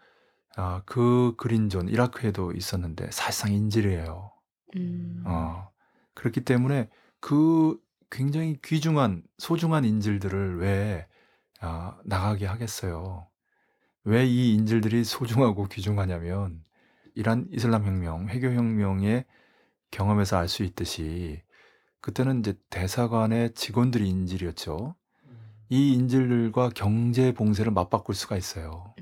그 그린존, 이라크에도 있었는데 사실상 인질이에요. 그렇기 때문에 그 굉장히 귀중한, 소중한 인질들을 왜 나가게 하겠어요. 왜 이 인질들이 소중하고 귀중하냐면, 이란 이슬람혁명, 회교혁명의 경험에서 알 수 있듯이 그때는 이제 대사관의 직원들이 인질이었죠. 이 인질들과 경제 봉쇄를 맞바꿀 수가 있어요.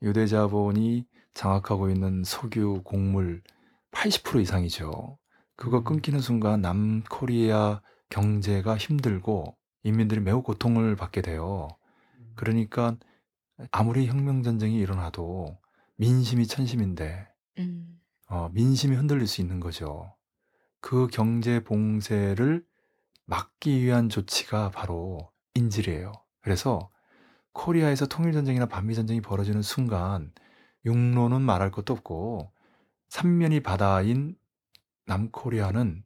유대자본이 장악하고 있는 석유, 곡물 80% 이상이죠. 그거 끊기는 순간 남코리아 경제가 힘들고 인민들이 매우 고통을 받게 돼요. 그러니까 아무리 혁명전쟁이 일어나도 민심이 천심인데 민심이 흔들릴 수 있는 거죠. 그 경제 봉쇄를 막기 위한 조치가 바로 인질이에요. 그래서 코리아에서 통일전쟁이나 반미전쟁이 벌어지는 순간 육로는 말할 것도 없고 삼면이 바다인 남코리아는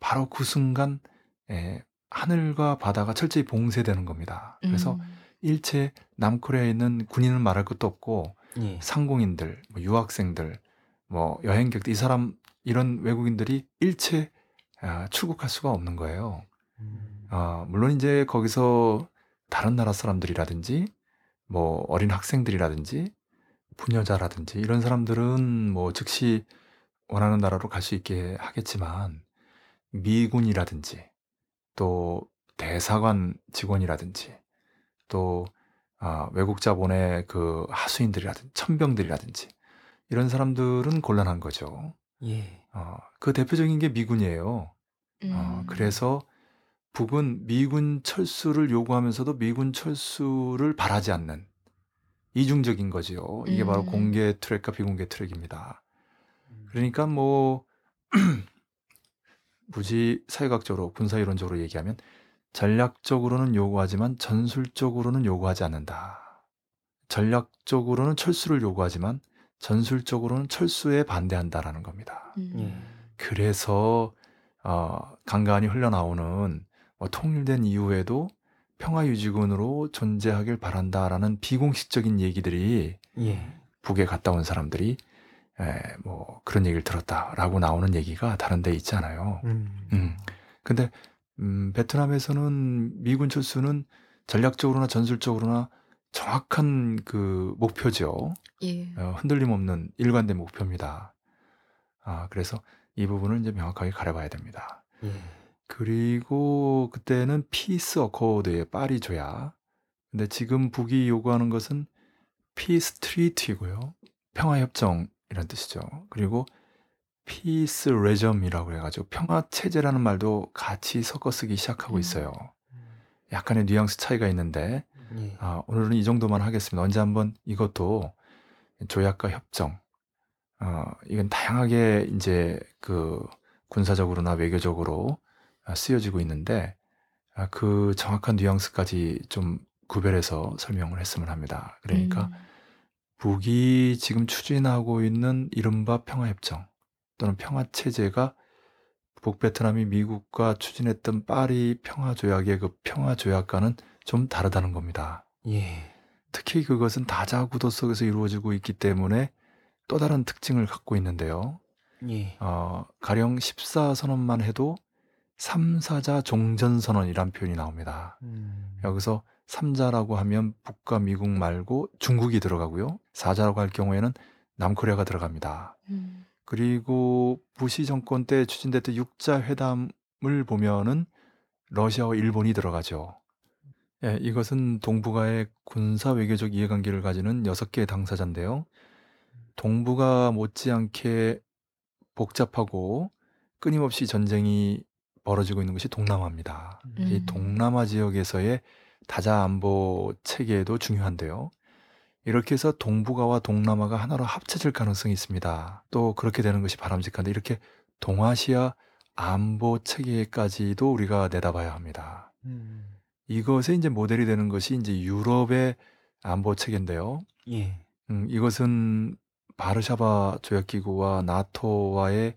바로 그 순간 하늘과 바다가 철저히 봉쇄되는 겁니다. 그래서 일체 남코리아에 있는 군인은 말할 것도 없고 상공인들, 뭐 유학생들, 뭐 여행객들, 이 사람 이런 외국인들이 일체 출국할 수가 없는 거예요. 물론 이제 거기서 다른 나라 사람들이라든지 뭐 어린 학생들이라든지 부녀자라든지 이런 사람들은 뭐 즉시 원하는 나라로 갈 수 있게 하겠지만, 미군이라든지 또 대사관 직원이라든지 또 외국 자본의 그 하수인들이라든지 천병들이라든지 이런 사람들은 곤란한 거죠. 예. 그 대표적인 게 미군이에요. 그래서 북은 미군 철수를 요구하면서도 미군 철수를 바라지 않는 이중적인 거지요. 이게 바로 공개 트랙과 비공개 트랙입니다. 그러니까 뭐 굳이 사회학적으로 군사이론적으로 얘기하면 전략적으로는 요구하지만 전술적으로는 요구하지 않는다. 전략적으로는 철수를 요구하지만 전술적으로는 철수에 반대한다라는 겁니다. 그래서 간간히 흘러나오는 뭐 통일된 이후에도 평화유지군으로 존재하길 바란다라는 비공식적인 얘기들이 북에 갔다 온 사람들이 뭐 그런 얘기를 들었다라고 나오는 얘기가 다른 데 있잖아요. 근데 베트남에서는 미군 철수는 전략적으로나 전술적으로나 정확한 그 목표죠. 예. 흔들림 없는 일관된 목표입니다. 그래서 이 부분을 이제 명확하게 가려봐야 됩니다. 그리고 그때는 피스 어코드의 파리 조약. 근데 지금 북이 요구하는 것은 피스 트리티고요. 평화협정 이런 뜻이죠. 그리고 피스 레점이라고 해가지고 평화체제라는 말도 같이 섞어 쓰기 시작하고 있어요. 약간의 뉘앙스 차이가 있는데 오늘은 이 정도만 하겠습니다. 언제 한번 이것도 조약과 협정, 이건 다양하게 이제 그 군사적으로나 외교적으로 쓰여지고 있는데 그 정확한 뉘앙스까지 좀 구별해서 설명을 했으면 합니다. 그러니까 북이 지금 추진하고 있는 이른바 평화협정 또는 평화체제가 북베트남이 미국과 추진했던 파리 평화조약의 그 평화조약과는 좀 다르다는 겁니다. 예. 특히 그것은 다자 구도 속에서 이루어지고 있기 때문에 또 다른 특징을 갖고 있는데요. 예. 가령 14선언만 해도 3사자 종전선언이란 표현이 나옵니다. 여기서 3자라고 하면 북과 미국 말고 중국이 들어가고요. 4자라고 할 경우에는 남코리아가 들어갑니다. 그리고 부시 정권 때 추진됐던 6자 회담을 보면은 러시아와 일본이 들어가죠. 예, 이것은 동북아의 군사 외교적 이해관계를 가지는 6개의 당사자인데요. 동북아 못지않게 복잡하고 끊임없이 전쟁이 벌어지고 있는 것이 동남아입니다. 이 동남아 지역에서의 다자 안보 체계도 중요한데요. 이렇게 해서 동북아와 동남아가 하나로 합쳐질 가능성이 있습니다. 또 그렇게 되는 것이 바람직한데 이렇게 동아시아 안보 체계까지도 우리가 내다봐야 합니다. 이것에 이제 모델이 되는 것이 이제 유럽의 안보 체계인데요. 예. 이것은 바르샤바 조약기구와 나토와의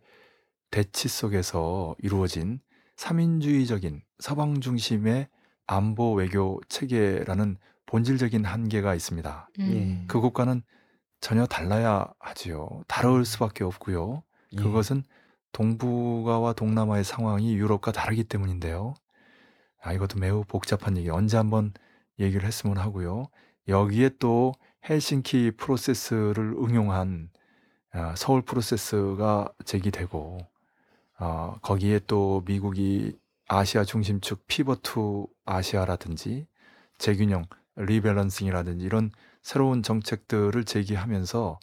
대치 속에서 이루어진 3인주의적인 서방 중심의 안보 외교 체계라는 본질적인 한계가 있습니다. 그것과는 전혀 달라야 하지요. 다를 수밖에 없고요. 예. 그것은 동북아와 동남아의 상황이 유럽과 다르기 때문인데요. 이것도 매우 복잡한 얘기. 언제 한번 얘기를 했으면 하고요. 여기에 또 헬싱키 프로세스를 응용한 서울 프로세스가 제기되고 거기에 또 미국이 아시아 중심축 피벗투 아시아라든지 재균형, 리밸런싱이라든지 이런 새로운 정책들을 제기하면서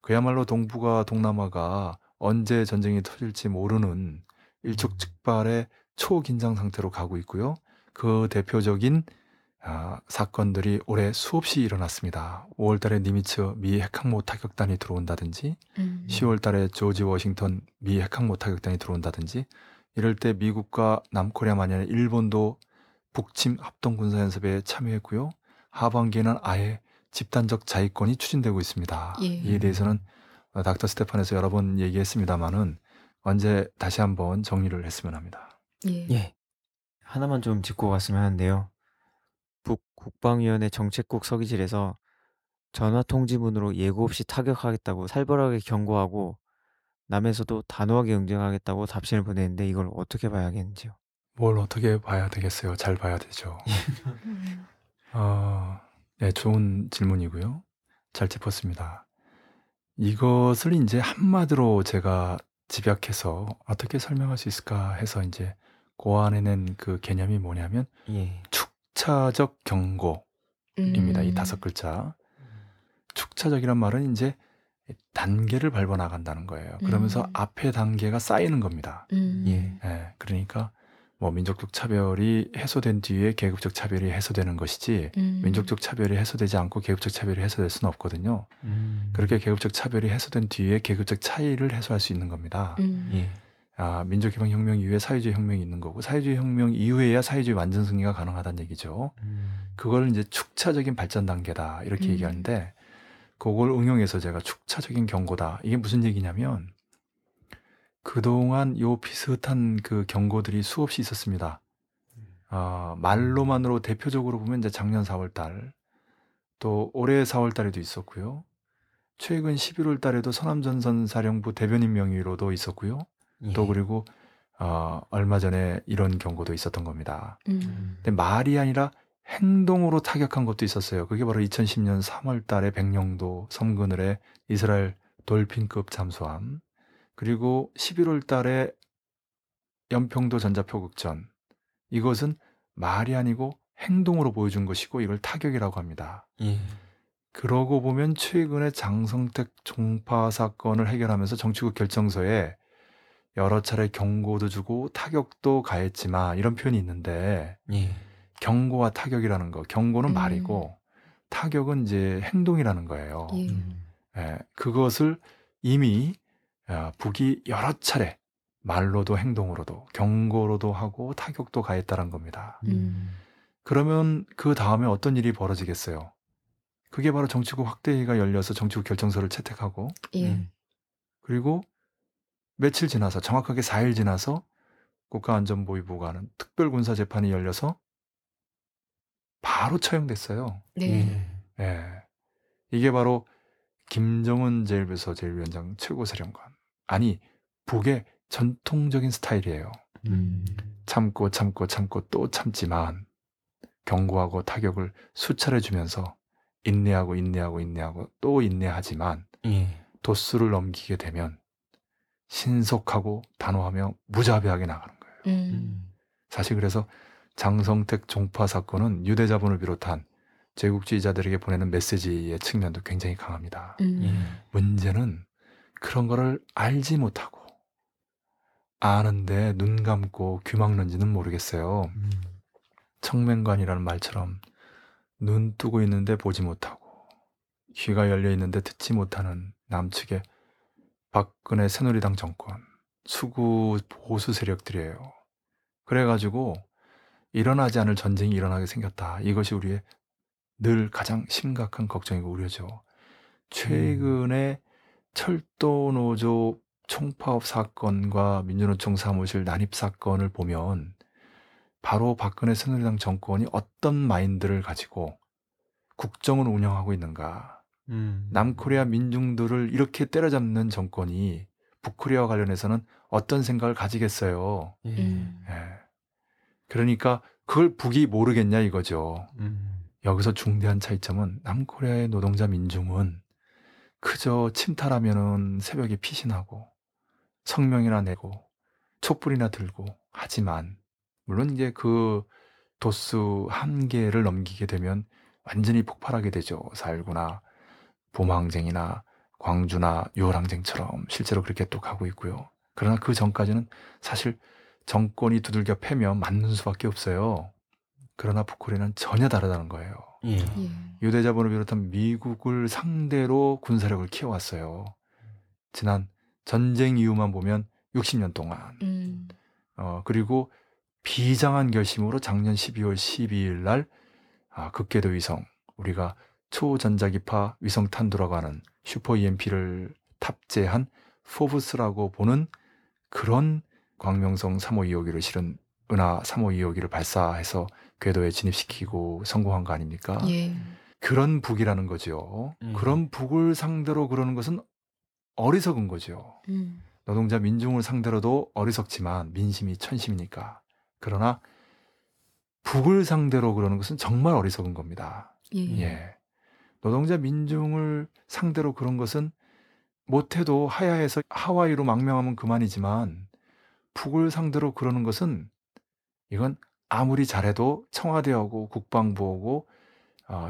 그야말로 동북아, 동남아가 언제 전쟁이 터질지 모르는 일촉즉발의 초긴장 상태로 가고 있고요. 그 대표적인 사건들이 올해 수없이 일어났습니다. 5월달에 니미츠 미 핵항모 타격단이 들어온다든지 10월달에 조지 워싱턴 미 핵항모 타격단이 들어온다든지 이럴 때 미국과 남코리아만이 아니라 일본도 북침 합동군사연습에 참여했고요. 하반기에는 아예 집단적 자위권이 추진되고 있습니다. 예. 이에 대해서는 닥터 스테판에서 여러 번 얘기했습니다마는 언제 다시 한번 정리를 했으면 합니다. 예. 예. 하나만 좀 짚고 갔으면 하는데요. 북국방위원회 정책국 서기실에서 전화통지문으로 예고 없이 타격하겠다고 살벌하게 경고하고 남에서도 단호하게 응징하겠다고 답신을 보냈는데 이걸 어떻게 봐야겠는지요? 뭘 어떻게 봐야 되겠어요? 잘 봐야 되죠. 네, 좋은 질문이고요. 잘 짚었습니다. 이것을 이제 한마디로 제가 집약해서 어떻게 설명할 수 있을까 해서 이제 고안해낸 그 개념이 뭐냐면 예. 축차적 경고입니다. 이 5글자. 축차적이란 말은 이제 단계를 밟아 나간다는 거예요. 그러면서 앞에 단계가 쌓이는 겁니다. 예. 네, 그러니까 뭐 민족적 차별이 해소된 뒤에 계급적 차별이 해소되는 것이지 민족적 차별이 해소되지 않고 계급적 차별이 해소될 수는 없거든요. 그렇게 계급적 차별이 해소된 뒤에 계급적 차이를 해소할 수 있는 겁니다. 예. 민족해방혁명 이후에 사회주의 혁명이 있는 거고 사회주의 혁명 이후에야 사회주의 완전 승리가 가능하다는 얘기죠. 그걸 이제 축차적인 발전 단계다 이렇게 얘기하는데 그걸 응용해서 제가 축차적인 경고다. 이게 무슨 얘기냐면 그동안 요 비슷한 그 경고들이 수없이 있었습니다. 말로만으로 대표적으로 보면 이제 작년 4월달, 또 올해 4월달에도 있었고요. 최근 11월달에도 서남전선 사령부 대변인 명의로도 있었고요. 예. 또 그리고 얼마 전에 이런 경고도 있었던 겁니다. 근데 말이 아니라 행동으로 타격한 것도 있었어요. 그게 바로 2010년 3월달에 백령도 섬그늘에 이스라엘 돌핀급 잠수함. 그리고 11월 달에 연평도 전자표극전 이것은 말이 아니고 행동으로 보여준 것이고 이걸 타격이라고 합니다. 예. 그러고 보면 최근에 장성택 종파 사건을 해결하면서 정치국 결정서에 여러 차례 경고도 주고 타격도 가했지만 이런 표현이 있는데 예. 경고와 타격이라는 거 경고는 말이고 타격은 이제 행동이라는 거예요. 예. 예, 그것을 이미 북이 여러 차례 말로도 행동으로도 경고로도 하고 타격도 가했다는 겁니다. 그러면 그 다음에 어떤 일이 벌어지겠어요? 그게 바로 정치국 확대회의가 열려서 정치국 결정서를 채택하고 예. 그리고 며칠 지나서 정확하게 4일 지나서 국가안전보위부가 하는 특별군사재판이 열려서 바로 처형됐어요. 네. 네. 이게 바로 김정은 제1부서 제1위원장 최고사령관. 아니, 북의 전통적인 스타일이에요. 참고 또 참지만 경고하고 타격을 수차례 주면서 인내하고 또 인내하지만 도수를 넘기게 되면 신속하고 단호하며 무자비하게 나가는 거예요. 사실 그래서 장성택 종파 사건은 유대자본을 비롯한 제국주의자들에게 보내는 메시지의 측면도 굉장히 강합니다. 문제는 그런 거를 알지 못하고 아는데 눈 감고 귀 막는지는 모르겠어요. 청맹관이라는 말처럼 눈 뜨고 있는데 보지 못하고 귀가 열려 있는데 듣지 못하는 남측의 박근혜 새누리당 정권, 수구 보수 세력들이에요. 그래가지고 일어나지 않을 전쟁이 일어나게 생겼다. 이것이 우리의 늘 가장 심각한 걱정이고 우려죠. 최근에 철도노조 총파업 사건과 민주노총 사무실 난입 사건을 보면 바로 박근혜 새누리당 정권이 어떤 마인드를 가지고 국정을 운영하고 있는가. 남코리아 민중들을 이렇게 때려잡는 정권이 북코리아와 관련해서는 어떤 생각을 가지겠어요. 예. 그러니까 그걸 북이 모르겠냐 이거죠. 여기서 중대한 차이점은 남코리아의 노동자 민중은 그저 침탈하면은 새벽에 피신하고 성명이나 내고 촛불이나 들고 하지만 물론 이제 그 도수 한계를 넘기게 되면 완전히 폭발하게 되죠. 4.19나 봄항쟁이나 광주나 6월항쟁처럼 실제로 그렇게 또 가고 있고요. 그러나 그 전까지는 사실 정권이 두들겨 패면 맞는 수밖에 없어요. 그러나 북코리아는 전혀 다르다는 거예요. 유대자본을 비롯한 미국을 상대로 군사력을 키워왔어요. 지난 전쟁 이후만 보면 60년 동안. 그리고 비장한 결심으로 작년 12월 12일 날 극궤도 위성, 우리가 초전자기파 위성탄두라고 하는 슈퍼 EMP를 탑재한 포브스라고 보는 그런 광명성 352호기를 실은 은하 352호기를 발사해서 궤도에 진입시키고 성공한 거 아닙니까? 예. 그런 북이라는 거죠. 그런 북을 상대로 그러는 것은 어리석은 거죠. 노동자 민중을 상대로도 어리석지만 민심이 천심이니까. 그러나 북을 상대로 그러는 것은 정말 어리석은 겁니다. 예. 노동자 민중을 상대로 그런 것은 못해도 하야에서 하와이로 망명하면 그만이지만 북을 상대로 그러는 것은 이건 아무리 잘해도 청와대하고 국방부하고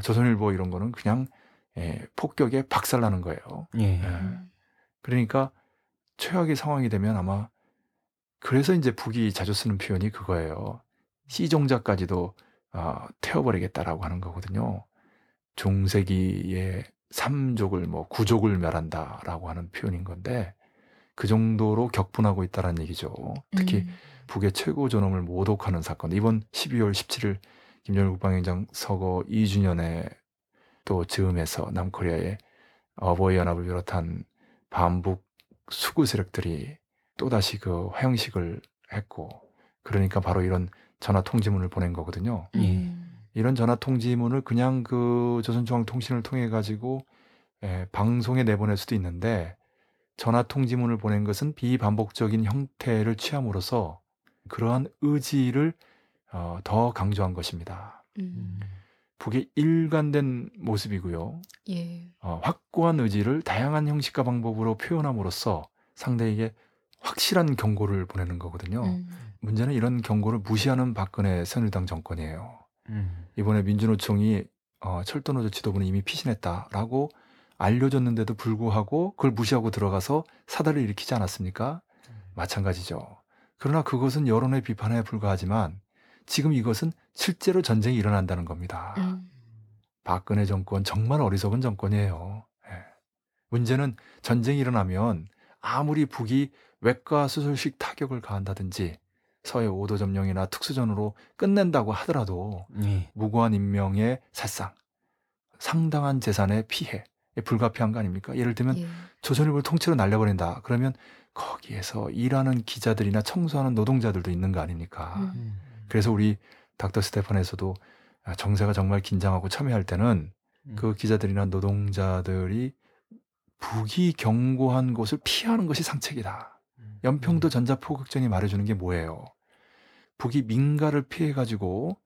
조선일보 이런 거는 그냥 폭격에 박살나는 거예요. 그러니까 최악의 상황이 되면 아마 그래서 이제 북이 자주 쓰는 표현이 그거예요. 시종자까지도 태워버리겠다라고 하는 거거든요. 종세기의 3족을 뭐 9족을 멸한다라고 하는 표현인 건데 그 정도로 격분하고 있다는 얘기죠. 특히 북의 최고 존엄을 모독하는 사건. 이번 12월 17일 김정일 국방위원장 서거 2주년에 또 즈음해서 남코리아의 어버이연합을 비롯한 반북 수구 세력들이 또다시 그 화형식을 했고 그러니까 바로 이런 전화통지문을 보낸 거거든요. 이런 전화통지문을 그냥 그 조선중앙통신을 통해 가지고 방송에 내보낼 수도 있는데 전화통지문을 보낸 것은 비반복적인 형태를 취함으로써 그러한 의지를 더 강조한 것입니다. 북의 일관된 모습이고요. 확고한 의지를 다양한 형식과 방법으로 표현함으로써 상대에게 확실한 경고를 보내는 거거든요. 문제는 이런 경고를 무시하는 박근혜 새누리당 정권이에요. 이번에 민주노총이 철도노조 지도부는 이미 피신했다라고 알려줬는데도 불구하고 그걸 무시하고 들어가서 사달을 일으키지 않았습니까? 마찬가지죠. 그러나 그것은 여론의 비판에 불과하지만 지금 이것은 실제로 전쟁이 일어난다는 겁니다. 박근혜 정권 정말 어리석은 정권이에요. 문제는 전쟁이 일어나면 아무리 북이 외과 수술식 타격을 가한다든지 서해 5도 점령이나 특수전으로 끝낸다고 하더라도 무고한 인명의 살상, 상당한 재산의 피해, 불가피한 거 아닙니까? 예를 들면 조선일보를 통째로 날려버린다. 그러면 거기에서 일하는 기자들이나 청소하는 노동자들도 있는 거 아닙니까? 그래서 우리 닥터 스테판에서도 정세가 정말 긴장하고 참여할 때는 그 기자들이나 노동자들이 북이 경고한 곳을 피하는 것이 상책이다. 연평도 전자포격전이 말해주는 게 뭐예요? 북이 민가를 피해가지고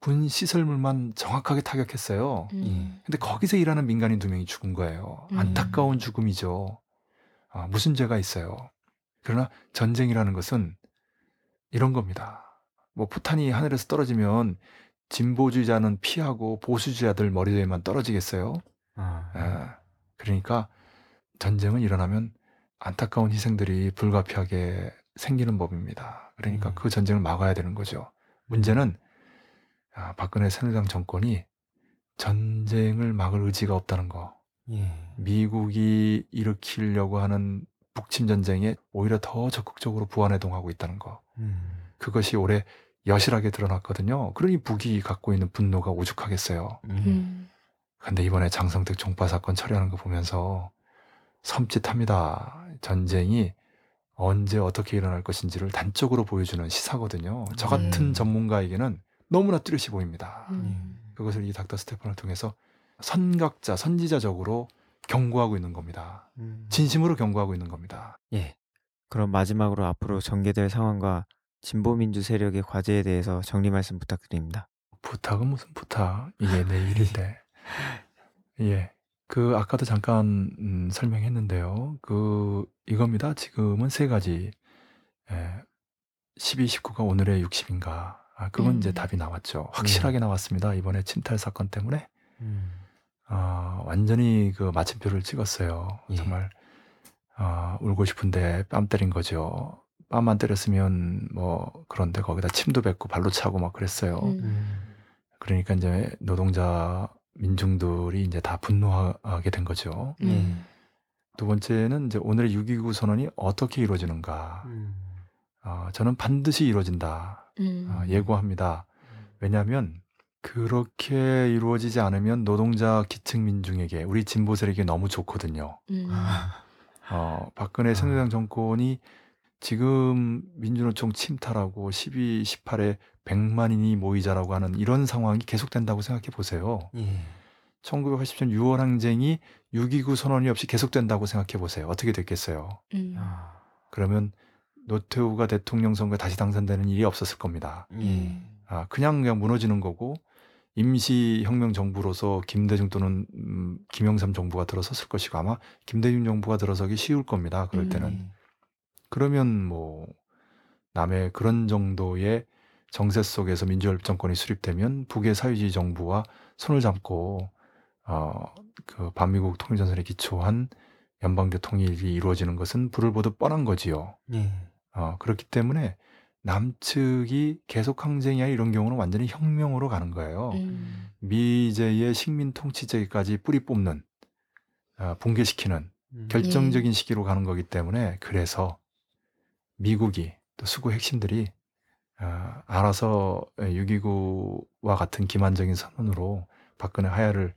군 시설물만 정확하게 타격했어요. 근데 거기서 일하는 민간인 2명이 죽은 거예요. 안타까운 죽음이죠. 아, 무슨 죄가 있어요. 그러나 전쟁이라는 것은 이런 겁니다. 뭐 포탄이 하늘에서 떨어지면 진보주의자는 피하고 보수주의자들 머리에만 떨어지겠어요. 아, 그러니까 전쟁은 일어나면 안타까운 희생들이 불가피하게 생기는 법입니다. 그러니까 그 전쟁을 막아야 되는 거죠. 문제는 박근혜 새누리당 정권이 전쟁을 막을 의지가 없다는 거. 미국이 일으키려고 하는 북침 전쟁에 오히려 더 적극적으로 부안해동하고 있다는 거. 그것이 올해 여실하게 드러났거든요. 그러니 북이 갖고 있는 분노가 오죽하겠어요. 그런데 이번에 장성택 종파 사건 처리하는 거 보면서 섬찟합니다. 전쟁이 언제 어떻게 일어날 것인지를 단적으로 보여주는 시사거든요. 저 같은 전문가에게는 너무나 뚜렷이 보입니다. 그것을 이 닥터 스테판을 통해서 선각자, 선지자적으로 경고하고 있는 겁니다. 진심으로 경고하고 있는 겁니다. 예. 그럼 마지막으로 앞으로 전개될 상황과 진보민주 세력의 과제에 대해서 정리 말씀 부탁드립니다. 부탁은 무슨 부탁? 이게 내일인데. 예. 그 아까도 잠깐 설명했는데요. 이겁니다. 지금은 3가지. 12, 19가 오늘의 60인가. 아, 그건 이제 답이 나왔죠. 확실하게 나왔습니다. 이번에 침탈 사건 때문에. 완전히 그 마침표를 찍었어요. 정말 울고 싶은데 뺨 때린 거죠. 뺨만 때렸으면 뭐 그런데 거기다 침도 뱉고 발로 차고 막 그랬어요. 그러니까 이제 노동자 민중들이 이제 다 분노하게 된 거죠. 2번째는 이제 오늘의 6.29 선언이 어떻게 이루어지는가. 저는 반드시 이루어진다. 예고합니다. 왜냐하면 그렇게 이루어지지 않으면 노동자 기층 민중에게 우리 진보 세력이 너무 좋거든요. 박근혜 새누리당 정권이 지금 민주노총 침탈하고 12, 18에 100만인이 모이자라고 하는 이런 상황이 계속된다고 생각해 보세요. 1980년 6월 항쟁이 6.29 선언이 없이 계속된다고 생각해 보세요. 어떻게 됐겠어요? 그러면 노태우가 대통령 선거에 다시 당선되는 일이 없었을 겁니다. 그냥 무너지는 거고 임시혁명 정부로서 김대중 또는 김영삼 정부가 들어섰을 것이고 아마 김대중 정부가 들어서기 쉬울 겁니다. 그럴 때는. 그러면 뭐 남의 그런 정도의 정세 속에서 민주연합정권이 수립되면 북의 사회주의 정부와 손을 잡고 그 반미국 통일전선에 기초한 연방제 통일이 이루어지는 것은 불을 보듯 뻔한 거지요. 그렇기 때문에 남측이 계속 항쟁이야 이런 경우는 완전히 혁명으로 가는 거예요. 미제의 식민 통치제까지 뿌리 뽑는, 붕괴시키는 결정적인 시기로 가는 거기 때문에 그래서 미국이 또 수구 핵심들이 알아서 6.29와 같은 기만적인 선언으로 박근혜 하야를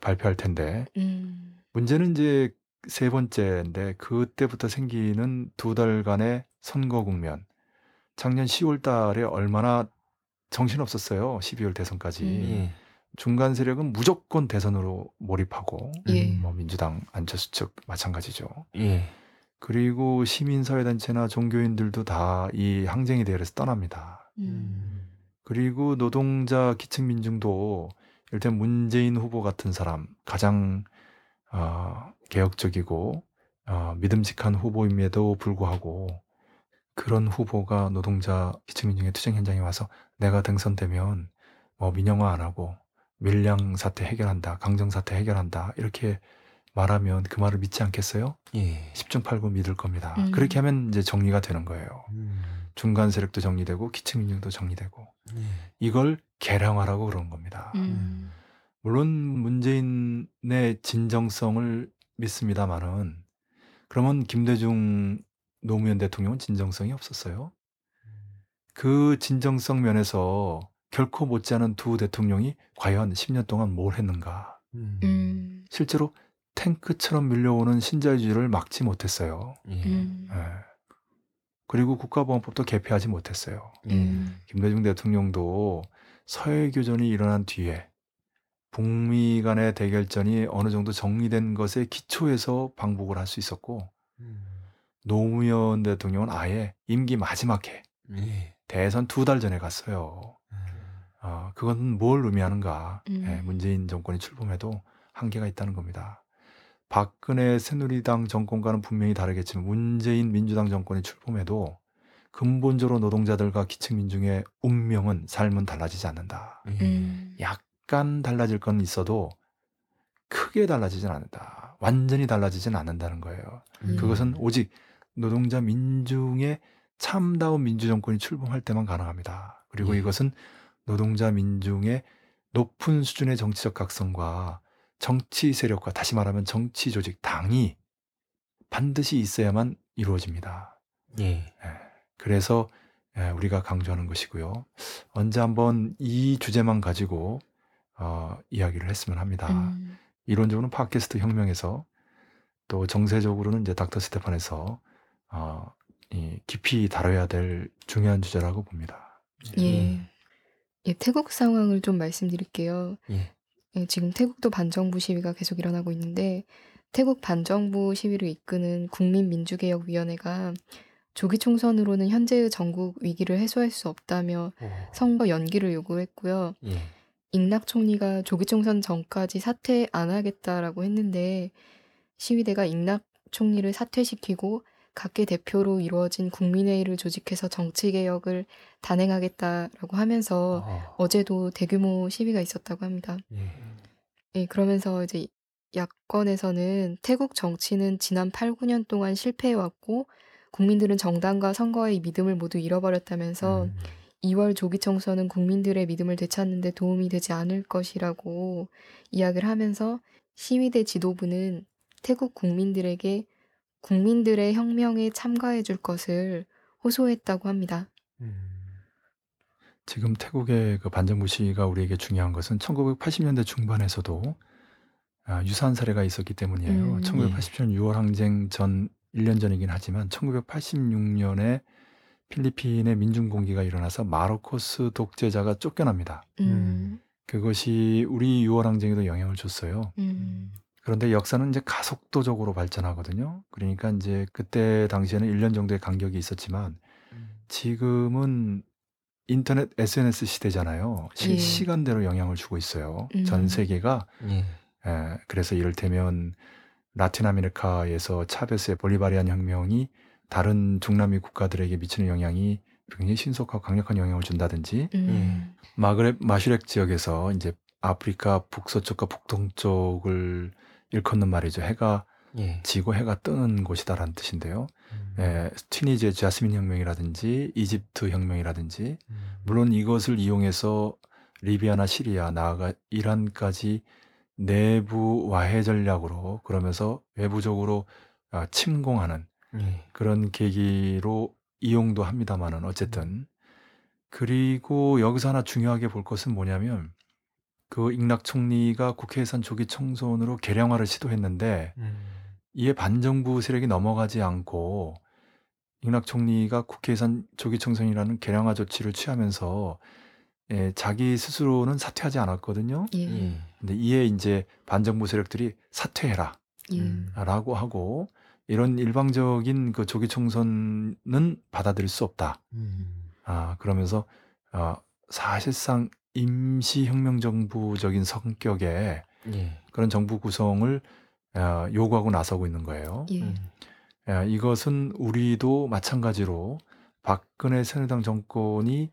발표할 텐데 문제는 이제 3번째인데 그때부터 생기는 2달간의 선거 국면. 작년 10월 달에 얼마나 정신없었어요. 12월 대선까지. 중간 세력은 무조건 대선으로 몰입하고 뭐 민주당 안철수 측 마찬가지죠. 그리고 시민사회단체나 종교인들도 다 이 항쟁의 대열에서 떠납니다. 그리고 노동자 기층민중도 일단 문재인 후보 같은 사람 가장 개혁적이고 믿음직한 후보임에도 불구하고 그런 후보가 노동자 기층민중의 투쟁 현장에 와서 내가 당선되면 뭐 민영화 안 하고 밀양 사태 해결한다, 강정 사태 해결한다 이렇게 말하면 그 말을 믿지 않겠어요? 10중 8구 믿을 겁니다. 그렇게 하면 이제 정리가 되는 거예요. 중간 세력도 정리되고 기층민중도 정리되고 이걸 개량하라고 그런 겁니다. 물론 문재인의 진정성을 믿습니다만은 그러면 김대중 노무현 대통령은 진정성이 없었어요. 그 진정성 면에서 결코 못지않은 2 대통령이 과연 10년 동안 뭘 했는가. 실제로 탱크처럼 밀려오는 신자유주의를 막지 못했어요. 네. 그리고 국가보안법도 개폐하지 못했어요. 김대중 대통령도 서해교전이 일어난 뒤에 북미 간의 대결전이 어느 정도 정리된 것에 기초해서 방북을 할 수 있었고, 노무현 대통령은 아예 임기 마지막 해 대선 2달 전에 갔어요. 그건 뭘 의미하는가. 문재인 정권이 출범해도 한계가 있다는 겁니다. 박근혜 새누리당 정권과는 분명히 다르겠지만 문재인 민주당 정권이 출범해도 근본적으로 노동자들과 기층민중의 운명은, 삶은 달라지지 않는다. 약간 달라질 건 있어도 크게 달라지진 않는다. 완전히 달라지진 않는다는 거예요. 그것은 오직 노동자 민중의 참다운 민주정권이 출범할 때만 가능합니다. 그리고 이것은 노동자 민중의 높은 수준의 정치적 각성과 정치 세력과, 다시 말하면 정치 조직, 당이 반드시 있어야만 이루어집니다. 그래서 우리가 강조하는 것이고요. 언제 한번 이 주제만 가지고 이야기를 했으면 합니다. 이론적으로는 팟캐스트 혁명에서, 또 정세적으로는 이제 닥터 스테판에서 깊이 다뤄야 될 중요한 주제라고 봅니다. 태국 상황을 좀 말씀드릴게요. 지금 태국도 반정부 시위가 계속 일어나고 있는데, 태국 반정부 시위를 이끄는 국민민주개혁위원회가 조기 총선으로는 현재의 전국 위기를 해소할 수 없다며 선거 연기를 요구했고요. 잉락 총리가 조기 총선 전까지 사퇴 안 하겠다라고 했는데, 시위대가 잉락 총리를 사퇴시키고 각계 대표로 이루어진 국민회의를 조직해서 정치개혁을 단행하겠다라고 하면서 어제도 대규모 시위가 있었다고 합니다. 그러면서 이제 야권에서는 태국 정치는 지난 8-9년 동안 실패해왔고 국민들은 정당과 선거의 믿음을 모두 잃어버렸다면서 2월 조기 총선은 국민들의 믿음을 되찾는 데 도움이 되지 않을 것이라고 이야기를 하면서, 시위대 지도부는 태국 국민들에게 국민들의 혁명에 참가해 줄 것을 호소했다고 합니다. 지금 태국의 그 반정부 시위가 우리에게 중요한 것은 1980년대 중반에서도 유사한 사례가 있었기 때문이에요. 1980년 6월 항쟁 전 1년 전이긴 하지만 1986년에 필리핀의 민중공기가 일어나서 마르코스 독재자가 쫓겨납니다. 그것이 우리 6월 항쟁에도 영향을 줬어요. 그런데 역사는 이제 가속도적으로 발전하거든요. 그러니까 이제 그때 당시에는 1년 정도의 간격이 있었지만 지금은 인터넷 SNS 시대잖아요. 실시간대로 영향을 주고 있어요. 전 세계가. 그래서 이를테면 라틴 아메리카에서 차베스의 볼리바리안 혁명이 다른 중남미 국가들에게 미치는 영향이 굉장히 신속하고 강력한 영향을 준다든지, 마그렙 마슈렉 지역에서 이제 아프리카 북서쪽과 북동쪽을 일컫는 말이죠. 해가 지고 해가 뜨는 곳이다라는 뜻인데요. 튀니지의 자스민 혁명이라든지 이집트 혁명이라든지, 물론 이것을 이용해서 리비아나 시리아, 나아가 이란까지 내부 와해 전략으로, 그러면서 외부적으로 침공하는 그런 계기로 이용도 합니다만은 어쨌든, 그리고 여기서 하나 중요하게 볼 것은 뭐냐면, 그 잉락 총리가 국회에선 조기 총선으로 개량화를 시도했는데 이에 반정부 세력이 넘어가지 않고 잉락 총리가 국회에선 조기 총선이라는 개량화 조치를 취하면서 자기 스스로는 사퇴하지 않았거든요. 근데 이에 이제 반정부 세력들이 사퇴해라 라고 하고, 이런 일방적인 그 조기 총선은 받아들일 수 없다. 그러면서 사실상 임시혁명정부적인 성격의 그런 정부 구성을 요구하고 나서고 있는 거예요. 이것은 우리도 마찬가지로 박근혜 새누리당 정권이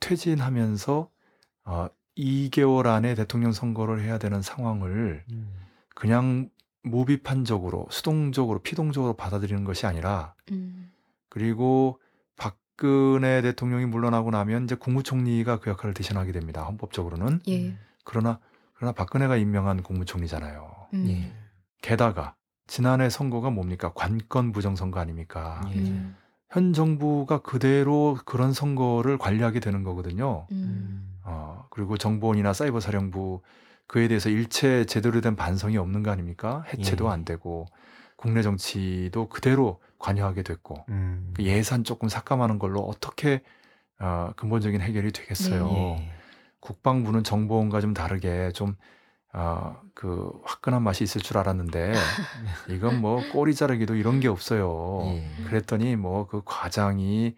퇴진하면서 2개월 안에 대통령 선거를 해야 되는 상황을 그냥 무비판적으로, 수동적으로, 피동적으로 받아들이는 것이 아니라, 그리고 박근혜 대통령이 물러나고 나면 이제 국무총리가 그 역할을 대신하게 됩니다. 헌법적으로는. 그러나 박근혜가 임명한 국무총리잖아요. 게다가 지난해 선거가 뭡니까? 관권 부정선거 아닙니까? 현 정부가 그대로 그런 선거를 관리하게 되는 거거든요. 그리고 정보원이나 사이버사령부 그에 대해서 일체 제대로 된 반성이 없는 거 아닙니까? 해체도 안 되고 국내 정치도 그대로 관여하게 됐고 그 예산 조금 삭감하는 걸로 어떻게 근본적인 해결이 되겠어요. 예. 국방부는 정보원과 좀 다르게 좀 그 화끈한 맛이 있을 줄 알았는데 이건 뭐 꼬리 자르기도 이런 게 없어요. 그랬더니 뭐 그 과장이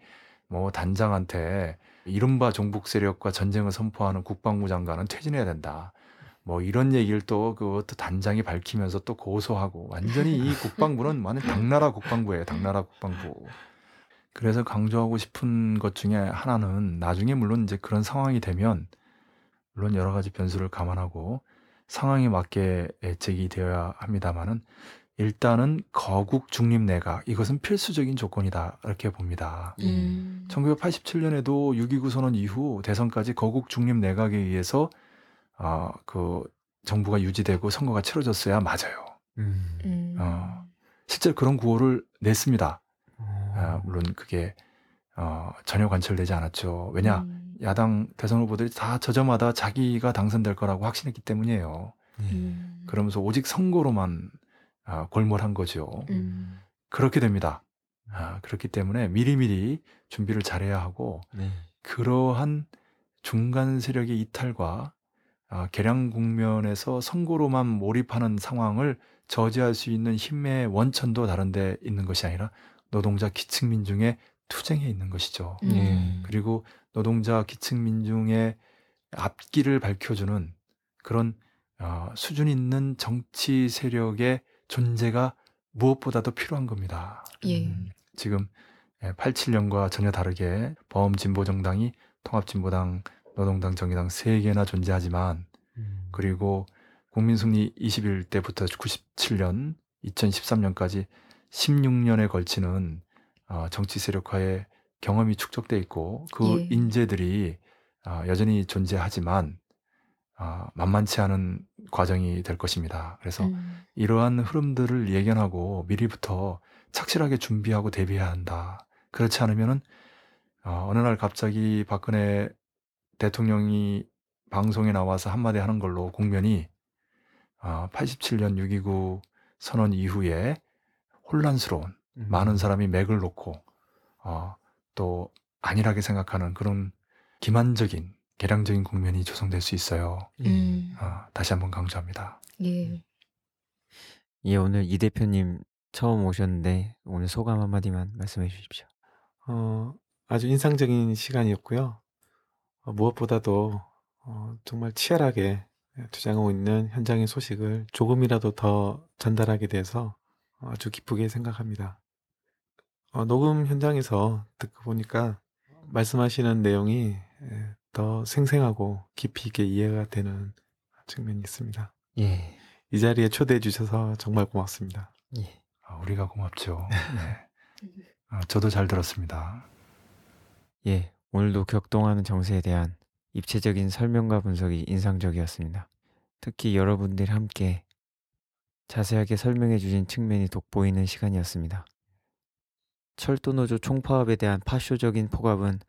뭐 단장한테 이른바 종북 세력과 전쟁을 선포하는 국방부 장관은 퇴진해야 된다. 뭐 이런 얘기를 또 그 단장이 밝히면서 또 고소하고 완전히 이 국방부는 완전 당나라 국방부예요. 당나라 국방부. 그래서 강조하고 싶은 것 중에 하나는 나중에 물론 이제 그런 상황이 되면 물론 여러 가지 변수를 감안하고 상황에 맞게 대책이 되어야 합니다만은 일단은 거국 중립 내각 이것은 필수적인 조건이다 이렇게 봅니다. 1987년에도 6.29 선언 이후 대선까지 거국 중립 내각에 의해서 그 정부가 유지되고 선거가 치러졌어야 맞아요. 실제로 그런 구호를 냈습니다. 물론 그게 전혀 관철되지 않았죠. 왜냐? 야당 대선 후보들이 다 저저마다 자기가 당선될 거라고 확신했기 때문이에요. 그러면서 오직 선거로만 골몰한 거죠. 그렇게 됩니다. 그렇기 때문에 미리미리 준비를 잘해야 하고 그러한 중간 세력의 이탈과 개량 국면에서 선거로만 몰입하는 상황을 저지할 수 있는 힘의 원천도 다른 데 있는 것이 아니라 노동자 기층민중의 투쟁에 있는 것이죠. 그리고 노동자 기층민중의 앞길을 밝혀주는 그런 수준 있는 정치 세력의 존재가 무엇보다도 필요한 겁니다. 지금 87년과 전혀 다르게 범진보정당이 통합진보당, 노동당, 정의당 3개나 존재하지만 그리고 국민승리 21대부터 97년, 2013년까지 16년에 걸치는 정치 세력화의 경험이 축적돼 있고 그 인재들이 여전히 존재하지만 만만치 않은 과정이 될 것입니다. 그래서 이러한 흐름들을 예견하고 미리부터 착실하게 준비하고 대비해야 한다. 그렇지 않으면은 어느 날 갑자기 박근혜 대통령이 방송에 나와서 한마디 하는 걸로 국면이 87년 6.29 선언 이후에 혼란스러운 많은 사람이 맥을 놓고 또 안일하게 생각하는 그런 기만적인 개량적인 국면이 조성될 수 있어요. 다시 한번 강조합니다. 예, 오늘 이 대표님 처음 오셨는데 오늘 소감 한마디만 말씀해 주십시오. 아주 인상적인 시간이었고요. 무엇보다도 정말 치열하게 투쟁하고 있는 현장의 소식을 조금이라도 더 전달하게 돼서 아주 기쁘게 생각합니다. 녹음 현장에서 듣고 보니까 말씀하시는 내용이 더 생생하고 깊이 있게 이해가 되는 측면이 있습니다. 이 자리에 초대해 주셔서 정말 고맙습니다. 우리가 고맙죠. 저도 잘 들었습니다. 오늘도 격동하는 정세에 대한 입체적인 설명과 분석이 인상적이었습니다. 특히 여러분들 함께 자세하게 설명해 주신 측면이 돋보이는 시간이었습니다. 철도노조 총파업에 대한 파쇼적인 폭압은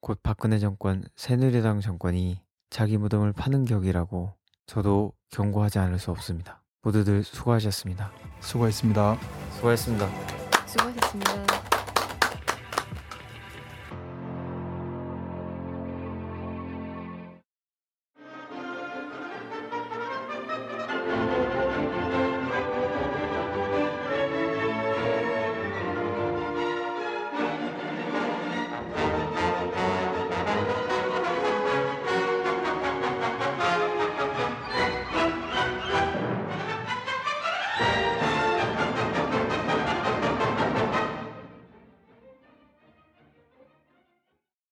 곧 박근혜 정권, 새누리당 정권이 자기 무덤을 파는 격이라고 저도 경고하지 않을 수 없습니다. 모두들 수고하셨습니다. 수고했습니다. 수고하셨습니다. 수고하셨습니다. 수고하셨습니다.